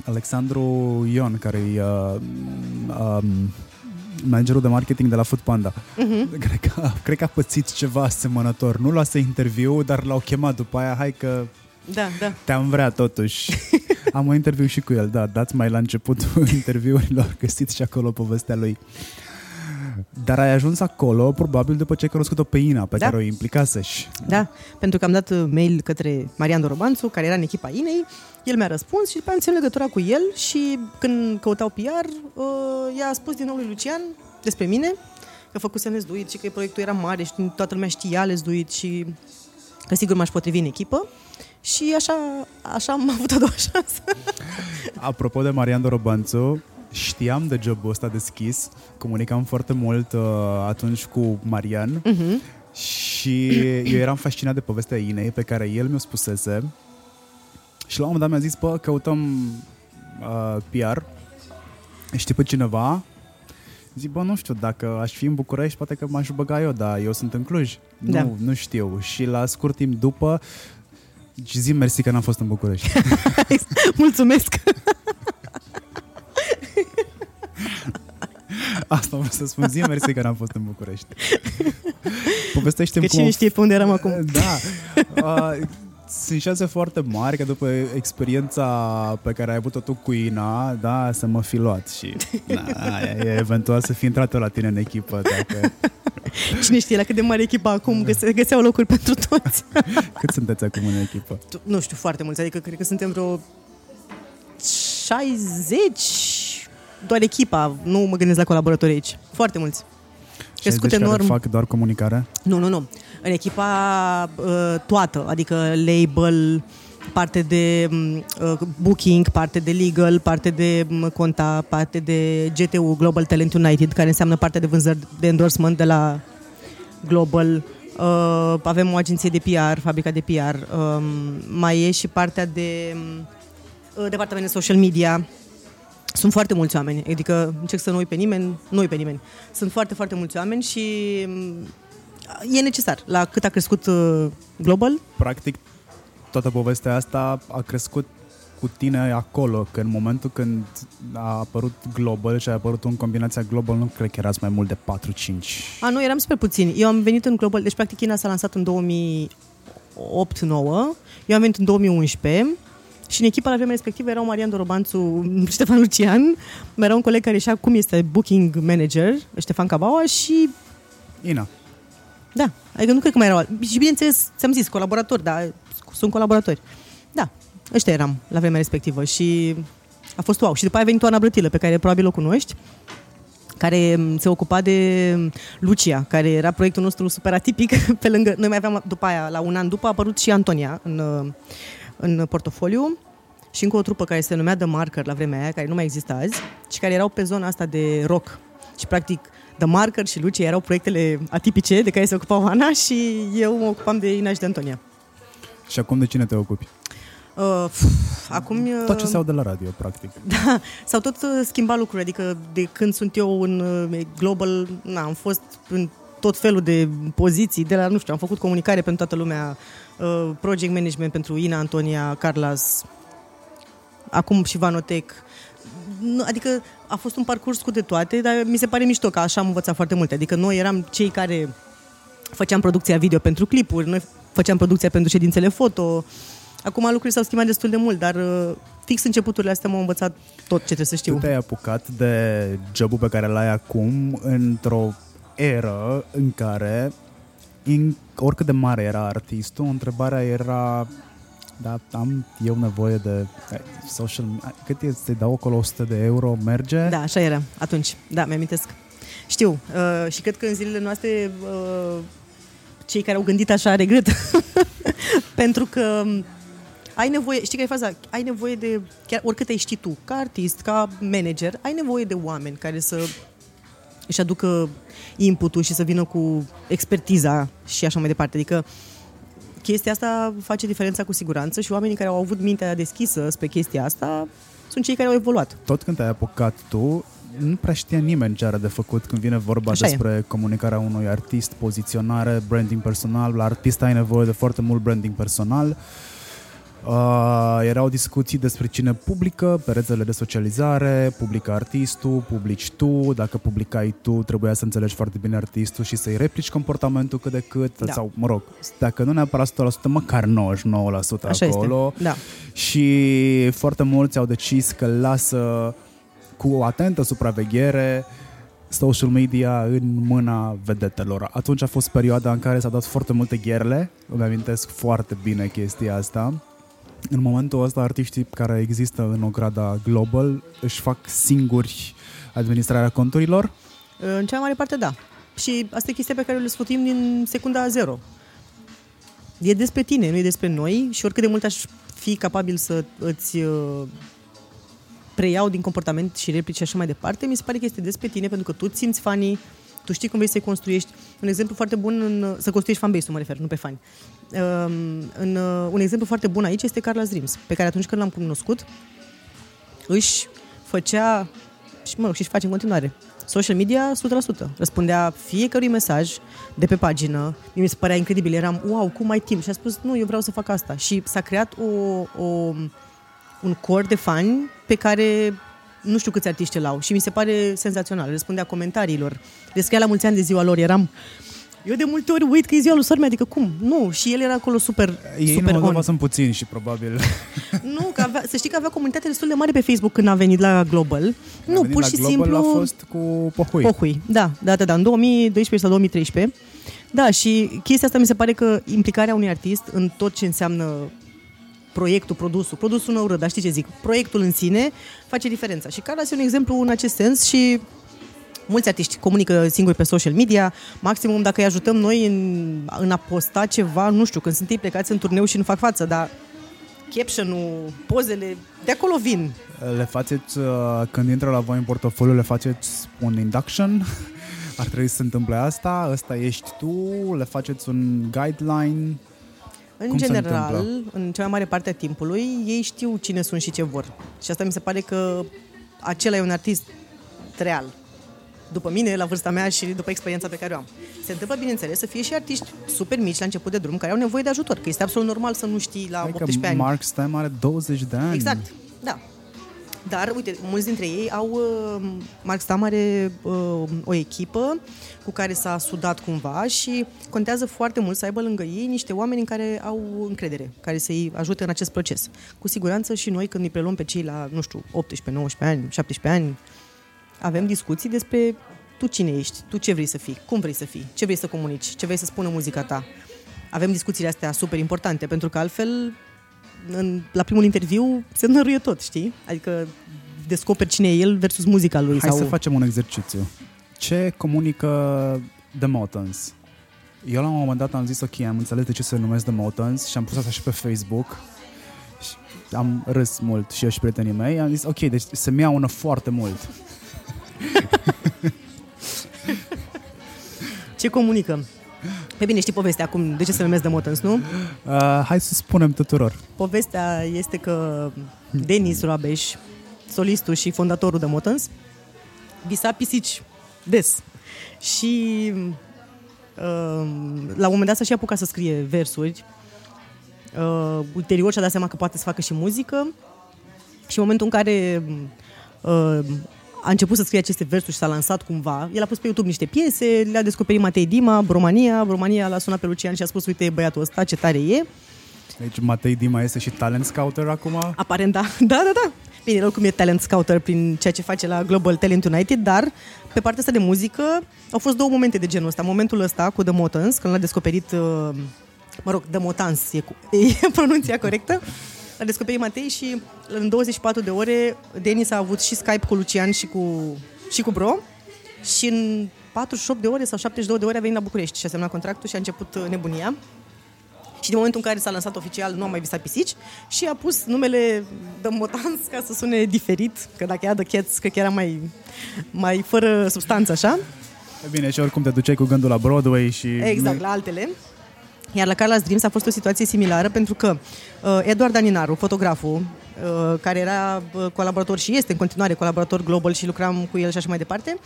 Alexandru Ion, care-i uh, um, managerul de marketing de la Foodpanda. Uh-huh. Cred că, cred că a pățit ceva asemănător. Nu luase interviu, dar l-au chemat după aia, hai că Da, da. Te-am vrea totuși. Am un interviu și cu el, da, dați mai la începutul interviurilor, găsiți și acolo povestea lui. Dar ai ajuns acolo probabil după ce ai cunoscut-o pe Inna, pe da. care o implicaseși. Da, pentru că am dat mail către Marian Dorobanțu, care era în echipa Inei. El mi-a răspuns și după aceea am ținut legătura cu el. Și când căutau P R, i-a spus din nou lui Lucian despre mine, că făcusem Let's Do It și că proiectul era mare și toată lumea știa Let's Do It și că sigur m-aș potrivi în echipă. Și așa, așa am avut a doua șansă. Apropo de Marian Dorobanțu, știam de jobul ăsta deschis, comunicam foarte mult uh, atunci cu Marian uh-huh. și eu eram fascinat de povestea Inei pe care el mi-o spusese și la un moment dat mi-a zis, bă, căutăm uh, P R, știi pe cineva? Zic, bă, nu știu, dacă aș fi în București, poate că m-aș băga eu, dar eu sunt în Cluj, da. nu, nu știu. Și la scurt timp după, zi mersi că n-am fost în București. Mulțumesc! Asta vreau să spun, zi, mersi că n-am fost în București. Povestește-mi că cum... cine știe pe unde eram acum. Da. Uh, sunt șanse foarte mari că după experiența pe care ai avut-o tu cu Inna, da, să mă fi luat și na, e eventual să fi intrat la tine în echipă. Dacă... cine știe la cât de mare echipă acum, găse- găseau locuri pentru toți. Cât sunteți acum în echipă? Nu știu, foarte mulți, adică cred că suntem vreo șaizeci... Doar echipa, nu mă gândesc la colaboratori aici. Foarte mulți. Crescut enorm. Fac doar comunicare? Nu, nu, nu. În echipa uh, toată, adică label, parte de uh, booking, parte de legal, parte de conta, parte de G T U, Global Talent United, care înseamnă partea de vânzări de endorsement de la Global. Uh, avem o agenție de P R, fabrica de P R. Uh, mai e și partea de uh, departament de social media. Sunt foarte mulți oameni, adică încerc să nu uit pe nimeni, nu uit pe nimeni. Sunt foarte, foarte mulți oameni și e necesar. La cât a crescut Global? Practic, toată povestea asta a crescut cu tine acolo, că în momentul când a apărut Global și a apărut în combinația Global, nu cred că erați mai mult de patru cinci. A, nu, eram super puțini. Eu am venit în Global, deci practic Inna s-a lansat în două mii opt nouă, eu am venit în două mii unsprezece. Și în echipa la vremea respectivă erau Marian Dorobanțu, Ștefan Lucian, mai era un coleg care și acum este booking manager, Ștefan Cabaua și... Inna. Da, adică nu cred că mai erau... Și bineînțeles, ți-am zis, colaboratori, da, sunt colaboratori. Da, ăștia eram la vremea respectivă și a fost wow. Și după aia a venit Oana Brătilă, pe care probabil o cunoști, care se ocupa de Lucia, care era proiectul nostru super atipic. Pe lângă... Noi mai aveam, după aia, la un an după, a apărut și Antonia în... în portofoliu și încă o trupă care se numea The Marker la vremea aia, care nu mai există azi, și care erau pe zona asta de rock. Și practic The Marker și Lucia erau proiectele atipice de care se ocupau Ana și eu mă ocupam de Inna și de Antonia. Și acum de cine te ocupi? Uh, pf, acum, uh, tot ce se aude la radio, practic. Da, s-au tot schimbat lucruri, adică de când sunt eu în Global, na, am fost în tot felul de poziții, de la, nu știu, am făcut comunicare pentru toată lumea, project management pentru Inna, Antonia, Carla's, acum și Vanotech. Adică a fost un parcurs cu de toate, dar mi se pare mișto că așa am învățat foarte multe. Adică noi eram cei care făceam producția video pentru clipuri, noi făceam producția pentru ședințele foto. Acum lucrurile s-au schimbat destul de mult, dar fix începuturile astea m-au învățat tot ce trebuie să știu. Tu te-ai apucat de jobul pe care l-ai acum într-o eră în care... In, oricât de mare era artistul, întrebarea era, da, am eu nevoie de social, cât e să-i dau acolo o sută de euro, merge? Da, așa era atunci, da, mi-amintesc. Știu, uh, și cred că în zilele noastre uh, cei care au gândit așa regret pentru că ai nevoie, știi că e faza, ai nevoie de, chiar oricât ai ști tu, ca artist, ca manager, ai nevoie de oameni care să își aducă input-ul și să vină cu expertiza și așa mai departe. Adică chestia asta face diferența cu siguranță și oamenii care au avut mintea deschisă spre chestia asta sunt cei care au evoluat. Tot când ai apucat tu, nu prea știa nimeni ce are de făcut când vine vorba așa despre e. comunicarea unui artist, poziționare, branding personal. La artist ai nevoie de foarte mult branding personal. Uh, erau discuții despre cine publică pe rețelele de socializare, publică artistul, publici tu, dacă publicai tu trebuia să înțelegi foarte bine artistul și să-i replici comportamentul cât de cât, da. Sau mă rog, dacă nu neapărat o sută la sută, măcar nouăzeci și nouă la sută. Așa acolo este. Da. Și foarte mulți au decis că lasă cu o atentă supraveghere social media în mâna vedetelor. Atunci a fost perioada în care s-a dat foarte multe gherle, îmi amintesc foarte bine chestia asta. În momentul ăsta, artiștii care există în ograda Global își fac singuri administrarea conturilor? În cea mai mare parte, da. Și asta e chestia pe care le sfătuim din secunda zero. E despre tine, nu e despre noi și oricât de mult aș fi capabil să îți preiau din comportament și replici și așa mai departe, mi se pare că este despre tine, pentru că tu simți fanii, tu știi cum vrei să-i construiești. Un exemplu foarte bun, în, să construiești fanbase-ul, mă refer, nu pe fani. Um, în, un exemplu foarte bun aici este Carla's Dreams, pe care atunci când l-am cunoscut își făcea și mă rog, și-și face în continuare social media o sută la sută. Răspundea fiecărui mesaj de pe pagină. Mi se părea incredibil, eram wow, cum ai timp? Și a spus, nu, eu vreau să fac asta. Și s-a creat o, o, un cor de fani pe care nu știu câți artiști l-au și mi se pare senzațional. Răspundea comentariilor, descria la mulți ani de ziua lor, eram... Eu de multe ori uit că e ziua lui sormea, adică cum? Nu, și el era acolo super, ei super on. Ei nu sunt puțini și probabil... Nu, că avea, să știi că avea comunitate destul de mare pe Facebook când a venit la Global. Nu, pur și simplu... Global a fost cu Pohui. Pohui, da, da, da, da, în două mii doisprezece sau două mii treisprezece. Da, și chestia asta mi se pare că implicarea unui artist în tot ce înseamnă proiectul, produsul, produsul nou, dar știi ce zic, proiectul în sine face diferența. Și Carla este un exemplu în acest sens și... Mulți artiști comunică singuri pe social media, maximum dacă îi ajutăm noi în, în a posta ceva, nu știu, când sunt ei plecați în turneu și nu fac față, dar caption-ul, pozele, de acolo vin. Le faceți, când intră la voi în portofoliu, le faceți un induction? Ar trebui să se întâmple asta? Ăsta ești tu? Le faceți un guideline? În Cum general, în cea mai mare parte a timpului, ei știu cine sunt și ce vor. Și asta mi se pare că acela e un artist real. După mine, la vârsta mea și după experiența pe care o am. Se întâmplă, bineînțeles, să fie și artiști super mici la început de drum, care au nevoie de ajutor, că este absolut normal să nu știi la optsprezece ani. Mark Stam are douăzeci de ani. Exact, da. Dar, uite, mulți dintre ei au... Uh, Mark Stam are uh, o echipă cu care s-a sudat cumva și contează foarte mult să aibă lângă ei niște oameni în care au încredere, care să-i ajute în acest proces. Cu siguranță și noi, când îi preluăm pe cei la, nu știu, optsprezece, nouăsprezece ani, șaptesprezece ani, avem discuții despre tu cine ești, tu ce vrei să fii, cum vrei să fii, ce vrei să comunici, ce vrei să spună muzica ta. Avem discuțiile astea super importante, pentru că altfel, în, la primul interviu, se năruie tot, știi? Adică descoperi cine e el versus muzica lui. Hai sau... să facem un exercițiu. Ce comunică The Motans? Eu la un moment dat am zis, ok, am înțeles de ce se numesc The Motans și am pus asta și pe Facebook. Și am râs mult și eu și prietenii mei. Am zis, ok, deci se-mi iaună foarte mult. Ce comunicăm? Pe bine, știi povestea acum, de ce se numesc The Motans, nu? Uh, hai să spunem tuturor. Povestea este că Denis Roabeș, solistul și fondatorul The Motans, visa pisici des. Și uh, la un moment dat s-a și apucat să scrie versuri. uh, Ulterior și-a dat seama că poate să facă și muzică. Și în momentul în care uh, a început să scrie aceste versuri și s-a lansat cumva. El a pus pe YouTube niște piese, le-a descoperit Matei Dima, Bromania. Bromania l-a sunat pe Lucian și a spus, uite băiatul ăsta, ce tare e. Deci Matei Dima este și talent scouter acum? Aparent, da. Da, da, da. Bine, el oricum e talent scouter prin ceea ce face la Global Talent United, dar pe partea asta de muzică au fost două momente de genul ăsta. Momentul ăsta cu The Motans, când l-a descoperit, mă rog, The Motans e, cu, e pronunția corectă. L-a descoperit Matei și în douăzeci și patru de ore Denis a avut și Skype cu Lucian și cu, și cu Bro și în patruzeci și opt de ore sau șaptezeci și două de ore a venit la București și a semnat contractul și a început nebunia. Și din momentul în care s-a lansat oficial nu a mai visat pisici și a pus numele The Motans ca să sune diferit, că dacă era The Cats, cred că era mai, mai fără substanță așa. Bine, și oricum te duceai cu gândul la Broadway și... Exact, la altele. Iar la Carla's Dreams a fost o situație similară, pentru că uh, Eduard Daninaru, fotograful, uh, care era colaborator și este în continuare colaborator Global și lucram cu el și așa mai departe,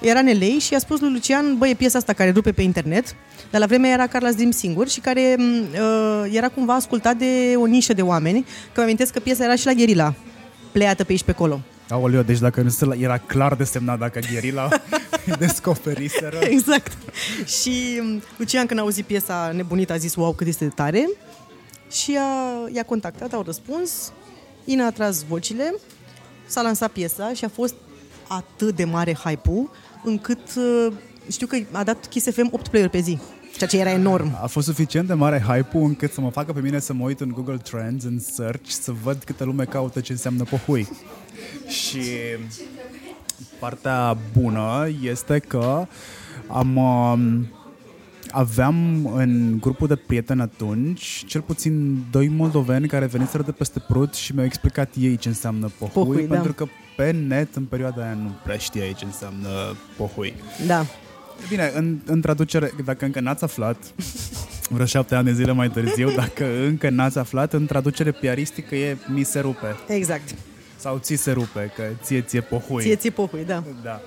era în L A și a spus lui Lucian: băi, e piesa asta care rupe pe internet, dar la vremea era Carla's Dreams singur și care uh, era cumva ascultat de o nișă de oameni, că mă amintesc că piesa era și la Guerilla, pleiată pe aici pe acolo. Aoleu, deci dacă nu se, era clar desemnat dacă Guerilla descoperiseră. Exact. Și Lucian, când a auzit piesa nebunită, a zis: wow, cât este de tare. Și a, i-a contactat, au răspuns, Inna a tras vocile, s-a lansat piesa și a fost atât de mare hype-ul, încât știu că a dat Kiss F M opt play-uri pe zi, ceea ce era enorm. A fost suficient de mare hype-ul încât să mă facă pe mine să mă uit în Google Trends, în search, să văd câtă lume caută ce înseamnă pohui. Și partea bună este că am, aveam în grupul de prieteni atunci cel puțin doi moldoveni care veniseră de peste Prut și mi-au explicat ei ce înseamnă pohui, pohui pentru da. că pe net în perioada aia nu prea știai ce înseamnă pohui. Da. Bine, în, în traducere, dacă încă n-ați aflat, vreo șapte ani de zile mai târziu, dacă încă n-ați aflat, în traducere piaristică e mi se rupe. Exact. Sau ți se rupe, că ție ție pohui. Ție ție pohui, da. Da.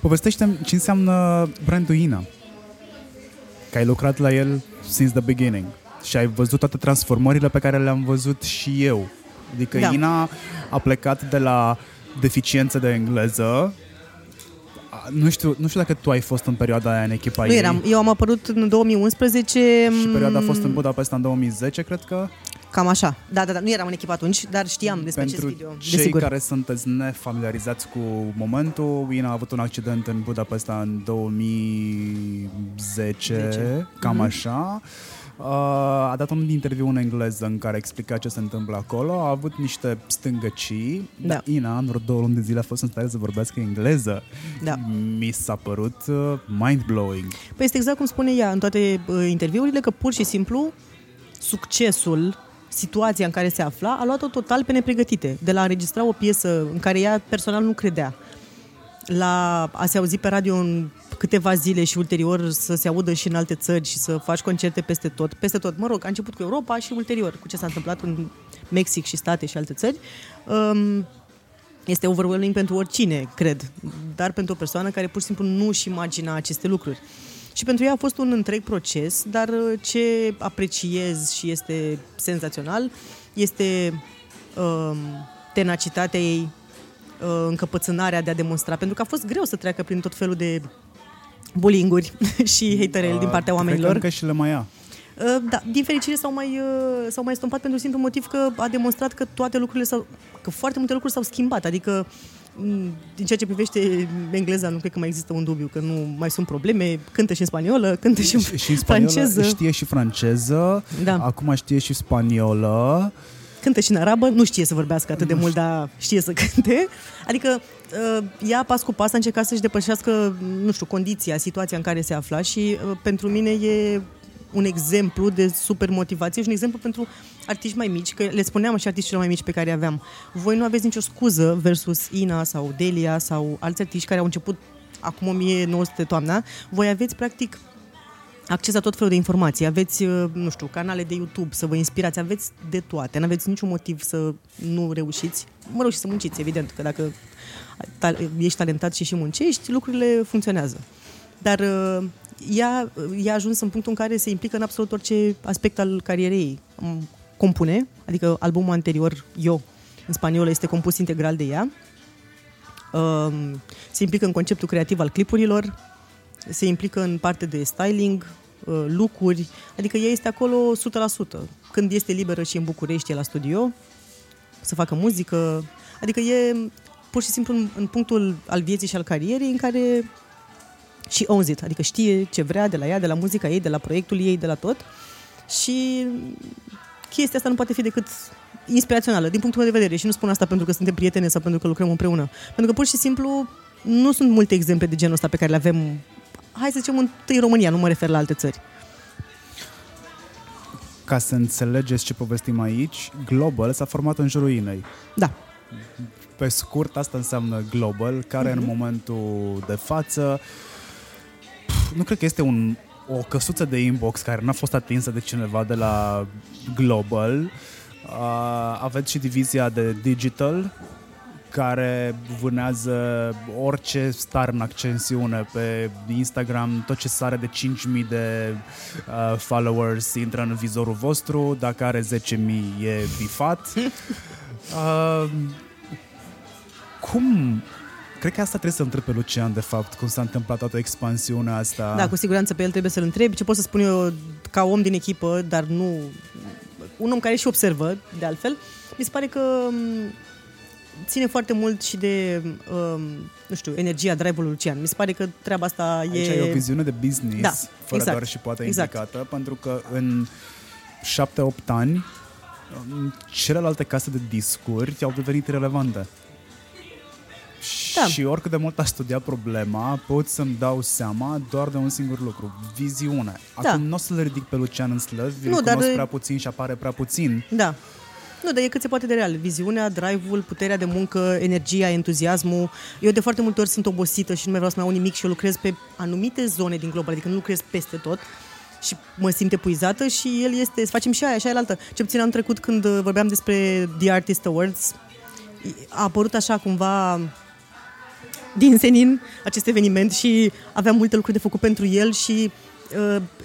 Povestește-mi ce înseamnă brandul Inna, că ai lucrat la el since the beginning și ai văzut toate transformările pe care le-am văzut și eu. Adică da. Inna a plecat de la deficiență de engleză. Nu știu, nu știu dacă tu ai fost în perioada aia în echipa ei. Nu eram, eu am apărut în două mii unsprezece. Și perioada a fost în Budapesta în două mii zece, cred că. Cam așa, da, da, da, nu eram în echipă atunci, dar știam despre pentru acest video. Pentru cei desigur. Care sunteți nefamiliarizați cu momentul, Inna a avut un accident în Budapesta în două mii zece, zece. Cam mm-hmm. așa. A dat un interviu în engleză în care explica ce se întâmplă acolo. A avut niște stângăcii, da. Dar Inna, în vreo două luni de zile, a fost în stare să vorbească engleză. Da. Mi s-a părut mind-blowing. Păi este exact cum spune ea în toate interviurile, că pur și simplu succesul, situația în care se afla, a luat-o total pe nepregătite. De la a înregistra o piesă în care ea personal nu credea, la a se auzi pe radio în câteva zile și ulterior să se audă și în alte țări și să faci concerte peste tot. Peste tot, mă rog, a început cu Europa și ulterior cu ce s-a întâmplat în Mexic și state și alte țări. Este overwhelming pentru oricine, cred, dar pentru o persoană care pur și simplu nu-și imagina aceste lucruri. Și pentru ea a fost un întreg proces, dar ce apreciez și este senzațional este uh, tenacitatea ei, uh, încăpățânarea de a demonstra, pentru că a fost greu să treacă prin tot felul de bullying-uri și hatereli uh, din partea oamenilor. Cred că încă și le mai ia. Uh, da, din fericire s-au mai, uh, s-au mai stompat pentru simplu motiv că a demonstrat că toate lucrurile s-au, că foarte multe lucruri s-au schimbat, adică din ceea ce privește engleza, nu cred că mai există un dubiu, că nu mai sunt probleme. Cântă și în spaniolă, cântă și în și, și franceză. Știe și franceză, da. Acum știe și spaniolă. Cântă și în arabă, nu știe să vorbească atât de mult, dar știe să cânte. Adică ea pas cu pas a încercat să-și depășească, nu știu, condiția, situația în care se afla și pentru mine e un exemplu de super motivație și un exemplu pentru artiști mai mici, că le spuneam și artiștilor mai mici pe care aveam: voi nu aveți nicio scuză versus Inna sau Delia sau alți artiști care au început acum o mie nouă sute toamna. Voi aveți practic acces la tot felul de informații, aveți, nu știu, canale de YouTube să vă inspirați, aveți de toate, n-aveți niciun motiv să nu reușiți. Mă rog, și să munciți, evident, că dacă ești talentat și și muncești, lucrurile funcționează. Dar ea, ea a ajuns în punctul în care se implică în absolut orice aspect al carierei ei. Compune, adică albumul anterior, Eu, în spaniolă, este compus integral de ea. Se implică în conceptul creativ al clipurilor, se implică în parte de styling, look-uri, adică ea este acolo o sută la sută. Când este liberă și în București, e la studio, să facă muzică, adică e pur și simplu în punctul al vieții și al carierei în care... și owns it, adică știe ce vrea de la ea, de la muzica ei, de la proiectul ei, de la tot. Și chestia asta nu poate fi decât inspirațională, din punctul meu de vedere. Și nu spun asta pentru că suntem prietene sau pentru că lucrăm împreună, pentru că pur și simplu nu sunt multe exemple de genul ăsta pe care le avem, hai să zicem, întâi România, nu mă refer la alte țări. Ca să înțelegeți ce povestim aici, Global s-a format în jurul Innei. Da. Pe scurt, asta înseamnă Global, care mm-hmm. în momentul de față nu cred că este un, o căsuță de inbox care n-a fost atinsă de cineva de la Global. Aveți și divizia de digital care vânează orice star în ascensiune pe Instagram, tot ce sare de cinci mii de uh, followers intră în vizorul vostru, dacă are zece mii e bifat. Uh, cum... Cred că asta trebuie să întreb pe Lucian, de fapt, cum s-a întâmplat toată expansiunea asta. Da, cu siguranță pe el trebuie să-l întreb. Ce pot să spun eu ca om din echipă, dar nu... Un om care și observă, de altfel, mi se pare că... ține foarte mult și de um, nu știu, energia, drive-ul Lucian. Mi se pare că treaba asta aici e... Aici e o viziune de business, da, fără exact, doar și poate exact. Indicată, pentru că în șapte opt ani celelalte case de discuri au devenit relevante. Da. Și oricât de mult aș studia problema, pot să-mi dau seama doar de un singur lucru, viziune. Acum da. Nu o să-l ridic pe Lucian în slăvi, îl cunosc dar... prea puțin și apare prea puțin. Da. Nu, dar e cât se poate de real. Viziunea, drive-ul, puterea de muncă, energia, entuziasmul. Eu de foarte multe ori sunt obosită și nu mai vreau să mai au nimic și eu lucrez pe anumite zone din Global, adică nu lucrez peste tot și mă simt epuizată și el este, facem și aia, și aia la altă. Ce puțin am trecut când vorbeam despre The Artist Awards, a apărut așa cumva din senin acest eveniment și aveam multe lucruri de făcut pentru el și...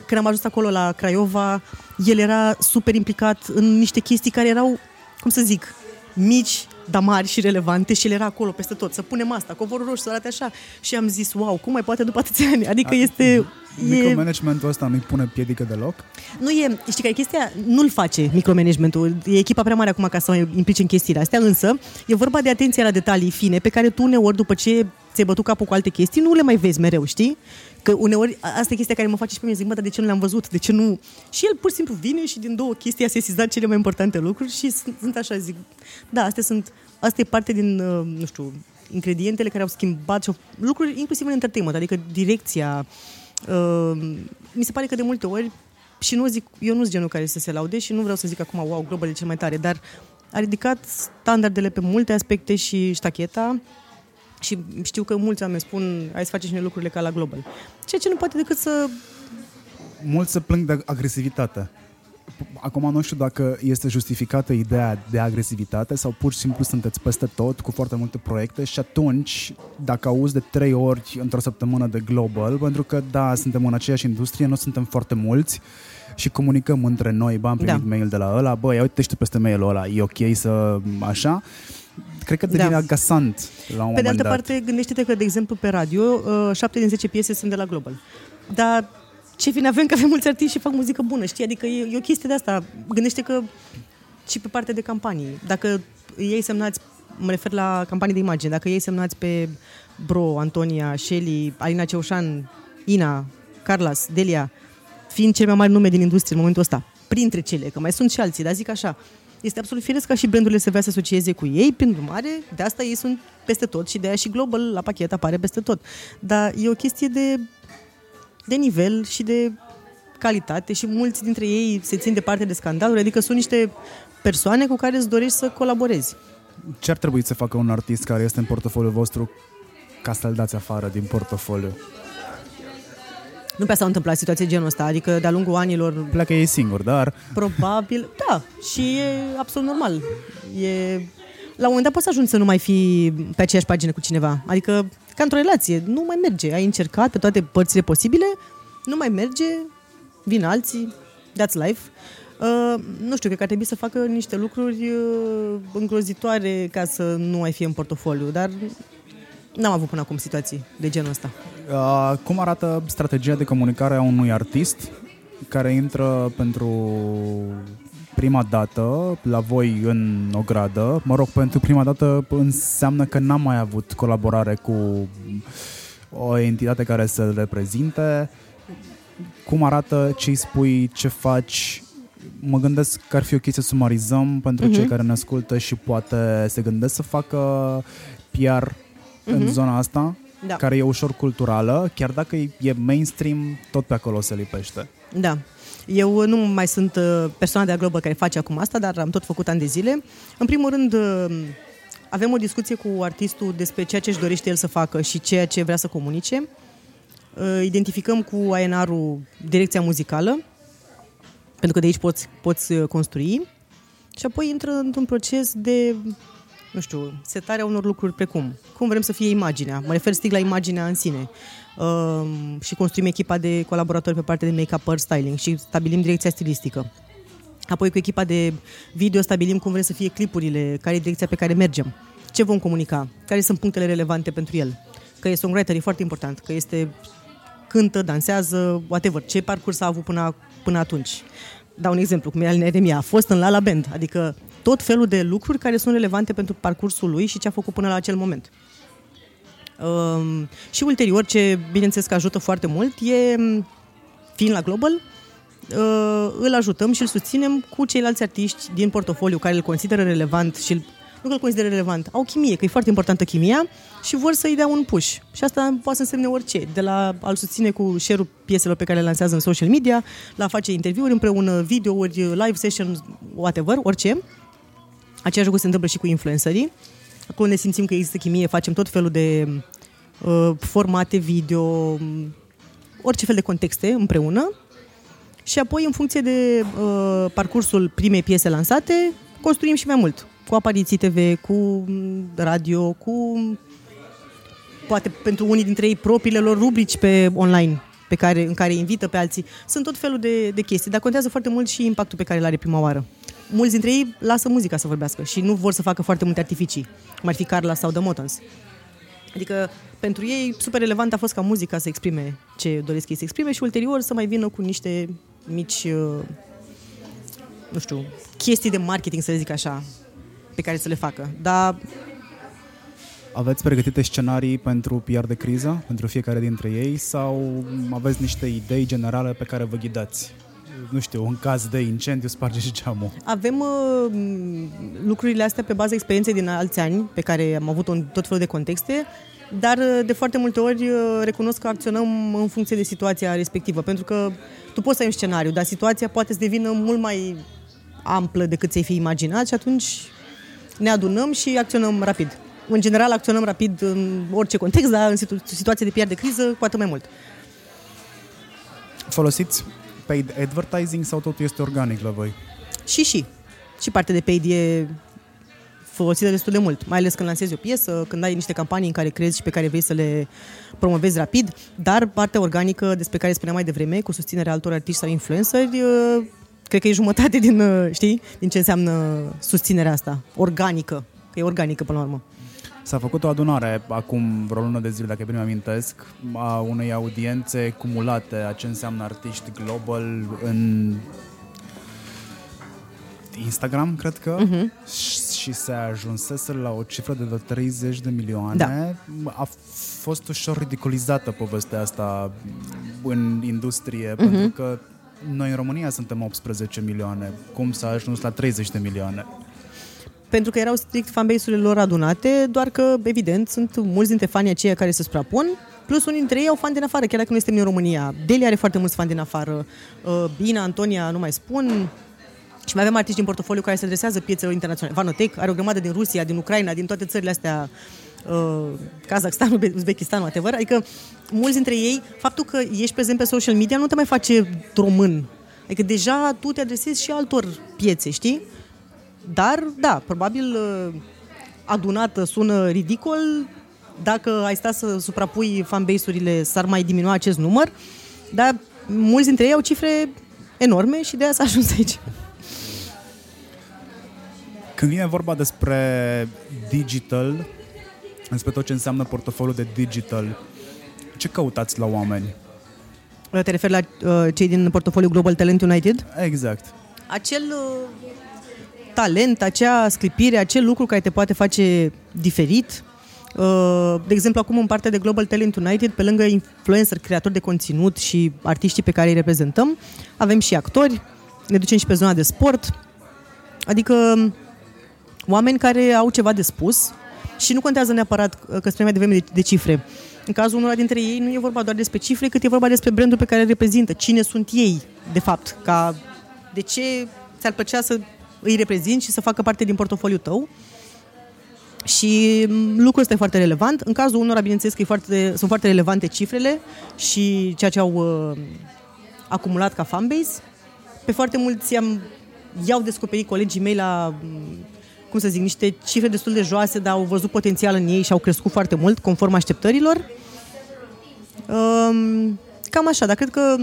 când am ajuns acolo la Craiova, el era super implicat în niște chestii care erau, cum să zic, mici, dar mari și relevante și el era acolo peste tot. Să punem asta, covorul roșu, să arate așa. Și am zis, wow, cum mai poate după atâția ani? Adică A, este... Micromanagementul e... ăsta nu-i pune piedică deloc? Nu e, știi că e chestia, nu-l face micromanagementul. E echipa prea mare acum ca să mai implice în chestiile astea, însă e vorba de atenția la detalii fine pe care tu uneori după ce ți-ai bătut capul cu alte chestii, nu le mai vezi mereu, știi? Că uneori, asta e chestia care mă face și pe mine, zic, mă, dar de ce nu le-am văzut, de ce nu... Și el pur și simplu vine și din două chestii a sesizat cele mai importante lucruri și sunt, sunt așa, zic, da, astea sunt, asta e parte din, nu știu, ingredientele care au schimbat și lucruri, inclusiv în entertainment, adică direcția. Uh, mi se pare că de multe ori, și nu zic, eu nu sunt genul care să se laude și nu vreau să zic acum, wow, Global e cel mai tare, dar a ridicat standardele pe multe aspecte și ștacheta. Și știu că mulți oameni spun, hai să facem și noi lucrurile ca la Global. Ceea ce nu poate decât să... Mulți se plâng de agresivitate. Acum nu știu dacă este justificată ideea de agresivitate sau pur și simplu sunteți peste tot cu foarte multe proiecte și atunci, dacă auzi de trei ori într-o săptămână de Global, pentru că, da, suntem în aceeași industrie, nu suntem foarte mulți și comunicăm între noi, bă, am primit da. mail de la ăla, bă, ia uite-te peste mailul ăla, e ok să... așa... Cred că devine da. agasant la un moment dat. Pe de altă dat. parte, gândește-te că, de exemplu, pe radio, șapte din zece piese sunt de la Global. Dar ce vine avem că avem mulți artiști și fac muzică bună, știi? Adică e, e o chestie de asta. Gândește că și pe partea de campanii. Dacă ei semnați, mă refer la campanii de imagine, dacă ei semnați pe Bro, Antonia, Shelley, Alina Ceușan, Inna, Carla's, Delia, fiind cei mai mari nume din industrie în momentul ăsta, printre cele, că mai sunt și alții, dar zic așa, este absolut firesc ca și brandurile să vrea să asocieze cu ei, prin urmare, de asta ei sunt peste tot și de aia și Global la pachet apare peste tot. Dar e o chestie de, de nivel și de calitate și mulți dintre ei se țin departe de scandaluri, adică sunt niște persoane cu care îți dorești să colaborezi. Ce ar trebui să facă un artist care este în portofoliul vostru ca să-l dați afară din portofoliu? Nu prea s-au întâmplat situații genul ăsta, adică de-a lungul anilor... Pleacă ei singuri, dar... Probabil, da, și e absolut normal. E... La un moment dat poți să ajungi să nu mai fii pe aceeași pagină cu cineva, adică ca într-o relație, nu mai merge, ai încercat pe toate părțile posibile, nu mai merge, vin alții, that's life. Uh, nu știu, cred că ar trebui să facă niște lucruri uh, îngrozitoare ca să nu mai fie în portofoliu, dar... N-am avut până acum situații de genul ăsta. Uh, cum arată strategia de comunicare a unui artist care intră pentru prima dată la voi în ogradă? Mă rog, pentru prima dată înseamnă că n-am mai avut colaborare cu o entitate care să-l reprezinte. Cum arată, ce îi spui, ce faci? Mă gândesc că ar fi ok să sumarizăm pentru uh-huh. cei care ne ascultă și poate se gândesc să facă P R în mm-hmm. zona asta, da. care e ușor culturală, chiar dacă e mainstream, tot pe acolo se lipește. Da. Eu nu mai sunt persoana de la Global care face acum asta, dar am tot făcut ani de zile. În primul rând, avem o discuție cu artistul despre ceea ce își dorește el să facă și ceea ce vrea să comunice. identificăm cu A N R-ul direcția muzicală, pentru că de aici poți, poți construi, și apoi intră într-un proces de, nu știu, setarea unor lucruri precum cum vrem să fie imaginea, mă refer strict la imaginea în sine, uh, și construim echipa de colaboratori pe partea de make-up, styling și stabilim direcția stilistică. Apoi cu echipa de video stabilim cum vrem să fie clipurile, care e direcția pe care mergem, ce vom comunica, care sunt punctele relevante pentru el, că e songwriter, e foarte important, că este cântă, dansează, whatever, ce parcurs a avut până, până atunci. Dau un exemplu, cum e Alina Eremia, a fost în La La Band, adică tot felul de lucruri care sunt relevante pentru parcursul lui și ce a făcut până la acel moment. Um, și ulterior, ce bineînțeles că ajută foarte mult, e, fiind la Global, uh, îl ajutăm și îl susținem cu ceilalți artiști din portofoliu care îl consideră relevant și îl nu că îl consideră relevant, au chimie, că e foarte importantă chimia și vor să-i dea un push. Și asta poate să însemne orice, de la a-l susține cu share-ul pieselor pe care le lansează în social media, la a face interviuri împreună, videouri, live sessions, whatever, orice. Aceeași lucru se întâmplă și cu influencerii. Acolo ne simțim că există chimie, facem tot felul de uh, formate, video, orice fel de contexte împreună. Și apoi, în funcție de uh, parcursul primei piese lansate, construim și mai mult. Cu apariții T V, cu radio, cu poate pentru unii dintre ei propriile lor rubrici pe online, pe care, în care invită pe alții. Sunt tot felul de, de chestii, dar contează foarte mult și impactul pe care îl are prima oară. Mulți dintre ei lasă muzica să vorbească și nu vor să facă foarte multe artificii, cum ar fi Carla sau The Motans. Adică pentru ei super relevant a fost ca muzica să exprime ce doresc ei să exprime și ulterior să mai vină cu niște mici, nu știu, chestii de marketing, să le zic așa, pe care să le facă. Dar aveți pregătite scenarii pentru P R de criză, pentru fiecare dintre ei, sau aveți niște idei generale pe care vă ghidați? Nu știu, în caz de incendiu sparge și geamul. Avem uh, lucrurile astea pe baza experienței din alți ani, pe care am avut-o în tot felul de contexte, dar de foarte multe ori recunosc că acționăm în funcție de situația respectivă, pentru că tu poți să ai un scenariu, dar situația poate să devină mult mai amplă decât ți-ai fi imaginat și atunci ne adunăm și acționăm rapid. În general, acționăm rapid în orice context, dar în situ- situație de P R de criză, cu atât mai mult. Folosiți paid advertising sau totul este organic la voi? Și, și. Și partea de paid e folosită destul de mult, mai ales când lansezi o piesă, când ai niște campanii în care crezi și pe care vrei să le promovezi rapid, dar partea organică despre care spuneam mai devreme, cu susținerea altor artiști sau influenceri, cred că e jumătate din, știi, din ce înseamnă susținerea asta, organică, că e organică până la urmă. S-a făcut o adunare acum vreo lună de zile, dacă bine mi-amintesc, a unei audiențe cumulate, a ce înseamnă artiști global în Instagram, cred că, uh-huh. și se ajunsese la o cifră de vreo treizeci de milioane. Da. A fost ușor ridiculizată povestea asta în industrie, uh-huh. pentru că noi în România suntem optsprezece milioane. Cum s-a ajuns la treizeci de milioane? Pentru că erau strict fanbase-urile lor adunate, doar că, evident, sunt mulți dintre fanii aceia care se suprapun, plus unii dintre ei au fani din afară, chiar dacă nu suntem în România. Delia are foarte mulți fani din afară, Inna, Antonia, nu mai spun, și mai avem artiști din portofoliu care se adresează piețelor internaționale. Vanotech are o grămadă din Rusia, din Ucraina, din toate țările astea, Uh, Kazakhstanul, Uzbekistanul, whatever. Adică mulți dintre ei, faptul că ești prezent pe social media nu te mai face român. Adică deja tu te adresezi și altor piețe, știi? Dar, da, probabil uh, adunată sună ridicol. Dacă ai sta să suprapui fanbase-urile, s-ar mai diminua acest număr. Dar mulți dintre ei au cifre enorme și de aia s-a ajuns aici. Când vine vorba despre digital, înspre tot ce înseamnă portofoliul de digital, ce căutați la oameni? Te referi la uh, cei din portofoliul Global Talent United? Exact. Acel uh, talent, acea sclipire, acel lucru care te poate face diferit. Uh, de exemplu, acum în partea de Global Talent United, pe lângă influencer, creatori de conținut și artiștii pe care îi reprezentăm, avem și actori, ne ducem și pe zona de sport, adică oameni care au ceva de spus. Și nu contează neapărat, că spuneam mai devreme, de, de cifre. În cazul unora dintre ei nu e vorba doar despre cifre, cât e vorba despre brandul pe care îl reprezintă. Cine sunt ei, de fapt, ca de ce ți-ar plăcea să îi reprezinți și să facă parte din portofoliul tău. Și lucrul este foarte relevant. În cazul unora, bineînțeles că e foarte, sunt foarte relevante cifrele și ceea ce au uh, acumulat ca fanbase. Pe foarte mulți i-am, i-au descoperit colegii mei la, cum să zic, niște cifre destul de joase, dar au văzut potențial în ei și au crescut foarte mult, conform așteptărilor. Uh, cam așa, dar cred că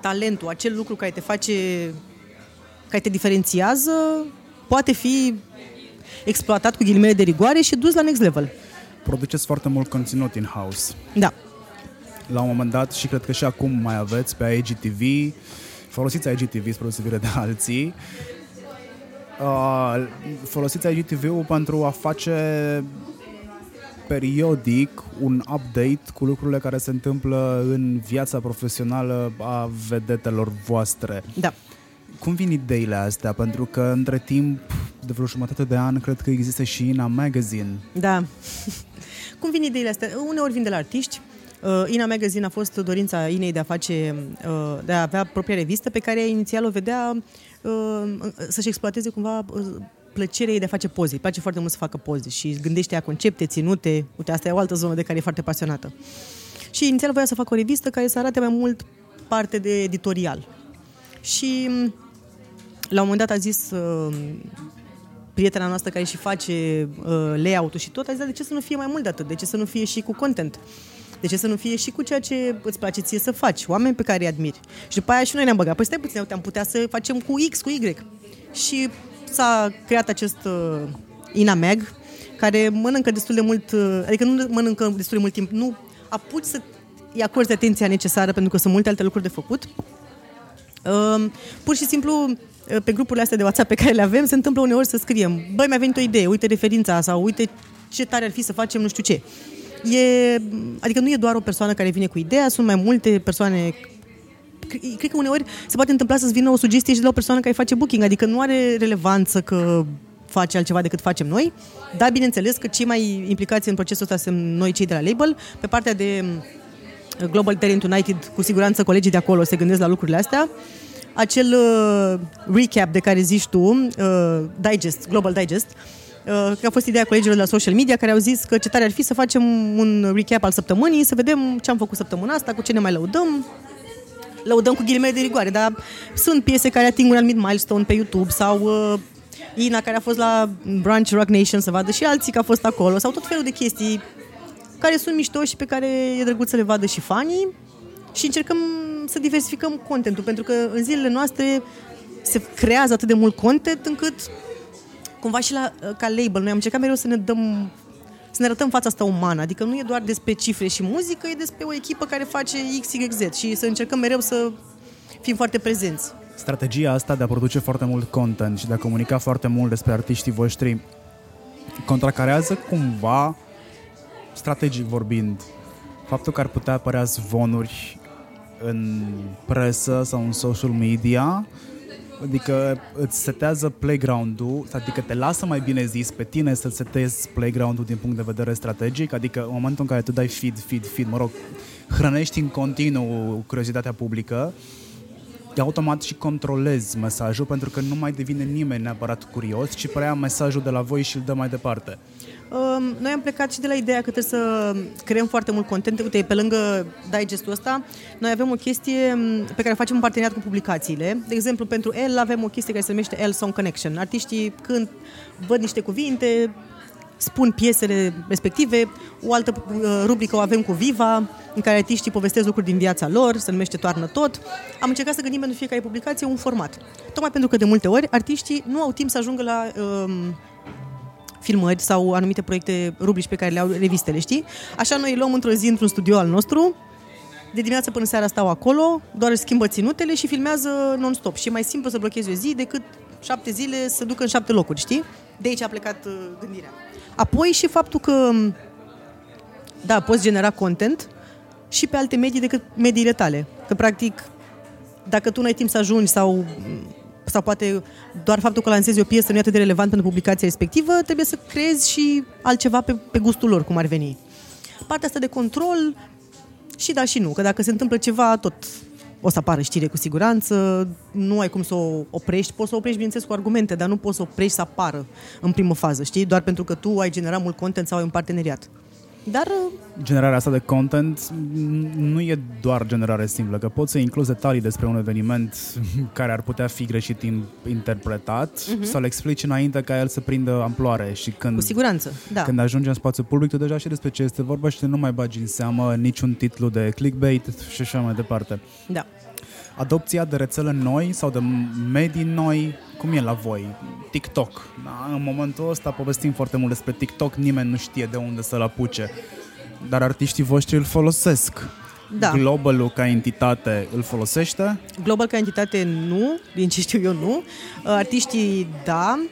talentul, acel lucru care te face, care te diferențiază, poate fi exploatat cu ghilimele de rigoare și dus la next level. Produceți foarte mult conținut in-house. Da. La un moment dat, și cred că și acum mai aveți pe I G T V, folosiți I G T V spre deosebire de alții, uh, folosiți I G T V-ul pentru a face periodic un update cu lucrurile care se întâmplă în viața profesională a vedetelor voastre. Da. Cum vin ideile astea? Pentru că între timp de vreo jumătate de an cred că există și Inna Magazine. Da. Cum vin ideile astea? Uneori vin de la artiști. uh, Inna Magazine a fost dorința Inei de a face, uh, de a avea propria revistă pe care inițial o vedea uh, să-și exploateze cumva uh, plăcerea ei de a face poze. Îi place foarte mult să facă poze și gândește ea concepte, ținute. Uite, asta e o altă zonă de care e foarte pasionată. Și inițial voia să facă o revistă care să arate mai mult parte de editorial. Și la un moment dat a zis uh, prietena noastră care și face uh, layout-ul și tot, a zis, da, de ce să nu fie mai mult de atât? De ce să nu fie și cu content? De ce să nu fie și cu ceea ce îți place ție să faci? Oameni pe care îi admiri. Și după aia și noi ne-am băgat. Păi stai puțin, uite, am putea să facem cu X, cu Y. Și s-a creat acest uh, Inna Mag, care mănâncă destul de mult, uh, adică nu mănâncă destul de mult timp, nu apuci să-i acorzi atenția necesară, pentru că sunt multe alte lucruri de făcut. Uh, pur și simplu, pe grupurile astea de WhatsApp pe care le avem, se întâmplă uneori să scriem, băi, mi-a venit o idee, uite referința sau uite ce tare ar fi să facem nu știu ce. E, adică nu e doar o persoană care vine cu ideea, sunt mai multe persoane. Cred că uneori se poate întâmpla să-ți vină o sugestie și de la o persoană care face booking, adică nu are relevanță că face altceva decât facem noi, dar bineînțeles că cei mai implicați în procesul ăsta sunt noi, cei de la label. Pe partea de Global Talent United, cu siguranță colegii de acolo se gândesc la lucrurile astea. Acel uh, recap de care zici tu, uh, digest, Global Digest, uh, că a fost ideea colegilor de la social media care au zis că ce tare ar fi să facem un recap al săptămânii, să vedem ce am făcut săptămâna asta, cu ce ne mai lăudăm. Lăudăm cu ghilimele de rigoare, dar sunt piese care ating un anumit milestone pe YouTube sau uh, Inna care a fost la Brunch Rock Nation să vadă și alții că a fost acolo sau tot felul de chestii care sunt mișto și pe care e drăguț să le vadă și fanii și încercăm să diversificăm contentul, pentru că în zilele noastre se creează atât de mult content încât cumva și la, ca label noi am încercat mereu să ne dăm, să ne arătăm fața asta umană, adică nu e doar despre cifre și muzică, e despre o echipă care face X Y Z și să încercăm mereu să fim foarte prezenți. Strategia asta de a produce foarte mult content și de a comunica foarte mult despre artiștii voștri contracarează cumva, strategic vorbind, faptul că ar putea apărea zvonuri în presă sau în social media, adică îți setează playground-ul, adică te lasă, mai bine zis, pe tine să setezi playground-ul din punct de vedere strategic, adică în momentul în care tu dai feed, feed, feed, mă rog, hrănești în continuu curiozitatea publică, automat și controlezi mesajul, pentru că nu mai devine nimeni neapărat curios, ci prea mesajul de la voi și îl dă mai departe. Noi am plecat și de la ideea că trebuie să creăm foarte mult content. Uite, pe lângă digestul ăsta, noi avem o chestie pe care o facem în parteneriat cu publicațiile. De exemplu, pentru Elle avem o chestie care se numește Elle Song Connection. Artiștii, când văd niște cuvinte, spun piesele respective. O altă rubrică o avem cu Viva, în care artiștii povestesc lucruri din viața lor, se numește Toarnă Tot. Am încercat să gândim pentru fiecare publicație un format. Tocmai pentru că de multe ori artiștii nu au timp să ajungă la Um, filmări sau anumite proiecte, rubrici pe care le au revistele, știi? Așa noi luăm într-o zi într-un studio al nostru, de dimineață până seara stau acolo, doar își schimbă ținutele și filmează non-stop. Și e mai simplu să blochezi o zi decât șapte zile să ducă în șapte locuri, știi? De aici a plecat gândirea. Apoi și faptul că, da, poți genera content și pe alte medii decât mediile tale. Că, practic, dacă tu n-ai timp să ajungi sau... sau poate doar faptul că lansezi o piesă nu e atât de relevant pentru publicația respectivă, trebuie să creezi și altceva pe, pe gustul lor, cum ar veni. Partea asta de control, și da și nu, că dacă se întâmplă ceva, tot o să apară știre cu siguranță, nu ai cum să o oprești, poți să o oprești, bineînțeles, cu argumente, dar nu poți să o oprești să apară în primă fază, știi? Doar pentru că tu ai generat mult content sau ai un parteneriat. Dar generarea asta de content nu e doar generare simplă, că poți să incluzi detalii despre un eveniment care ar putea fi greșit interpretat, uh-huh. să-l explici înainte ca el să prindă amploare și când, cu siguranță, da. Când ajungi în spațiu public, tu deja știi despre ce este vorba și nu mai bagi în seamă niciun titlu de clickbait și așa mai departe. Da. Adopția de rețele noi sau de medii noi, cum e la voi? TikTok. Da, în momentul ăsta povestim foarte mult despre TikTok, nimeni nu știe de unde să-l apuce, dar artiștii voștri îl folosesc. Da. Global-ul ca entitate îl folosește? Global ca entitate nu, din ce știu eu nu. Artiștii da.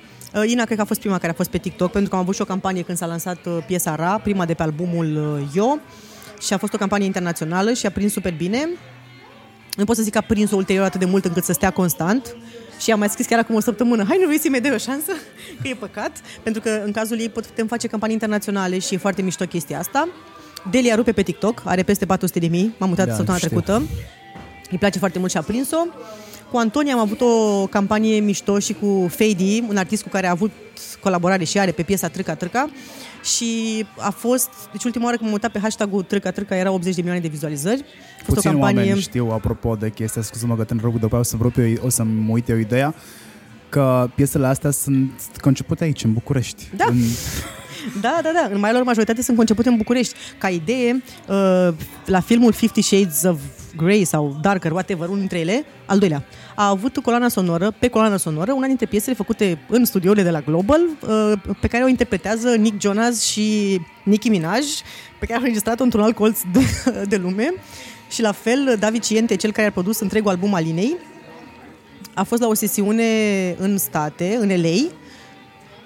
Inna cred că a fost prima care a fost pe TikTok, pentru că am avut și o campanie când s-a lansat piesa Ra, prima de pe albumul Eu, și a fost o campanie internațională și a prins super bine. Nu pot să zic că a prins-o ulterior atât de mult încât să stea constant. Și am mai scris chiar acum o săptămână: hai, nu vrei să-i mai dai o șansă? Că e păcat, pentru că în cazul ei putem face campanii internaționale și e foarte mișto chestia asta. Delia rupe pe TikTok, are peste patru sute de mii. M-am mutat da, săptămâna știu. trecută. Îi place foarte mult și a prins-o. Cu Antonia am avut o campanie mișto și cu Fadi, un artist cu care a avut colaborare și are pe piesa Trâca Trâca. Și a fost, deci ultima oară când m-am mutat pe hashtag-ul Trâca Trâca erau optzeci de milioane de vizualizări. Puțin campanie... oameni știu, apropo de chestia, scuze-mă că te întreb după aia o să-mi rup eu, o să-mi uit eu ideea, că piesele astea sunt concepute aici, în București. Da. În... Da, da, da, în mai lor majoritate sunt concepute în București. Ca idee, la filmul Fifty Shades of Grey sau Darker, whatever, unul dintre ele, al doilea, a avut coloana sonoră, pe coloana sonoră, una dintre piesele făcute în studiourile de la Global, pe care o interpretează Nick Jonas și Nicki Minaj, pe care au înregistrat-o într-un alt colț de, de lume. Și la fel, David Ciente, cel care a produs întregul album Alinei, a fost la o sesiune în state, în L A,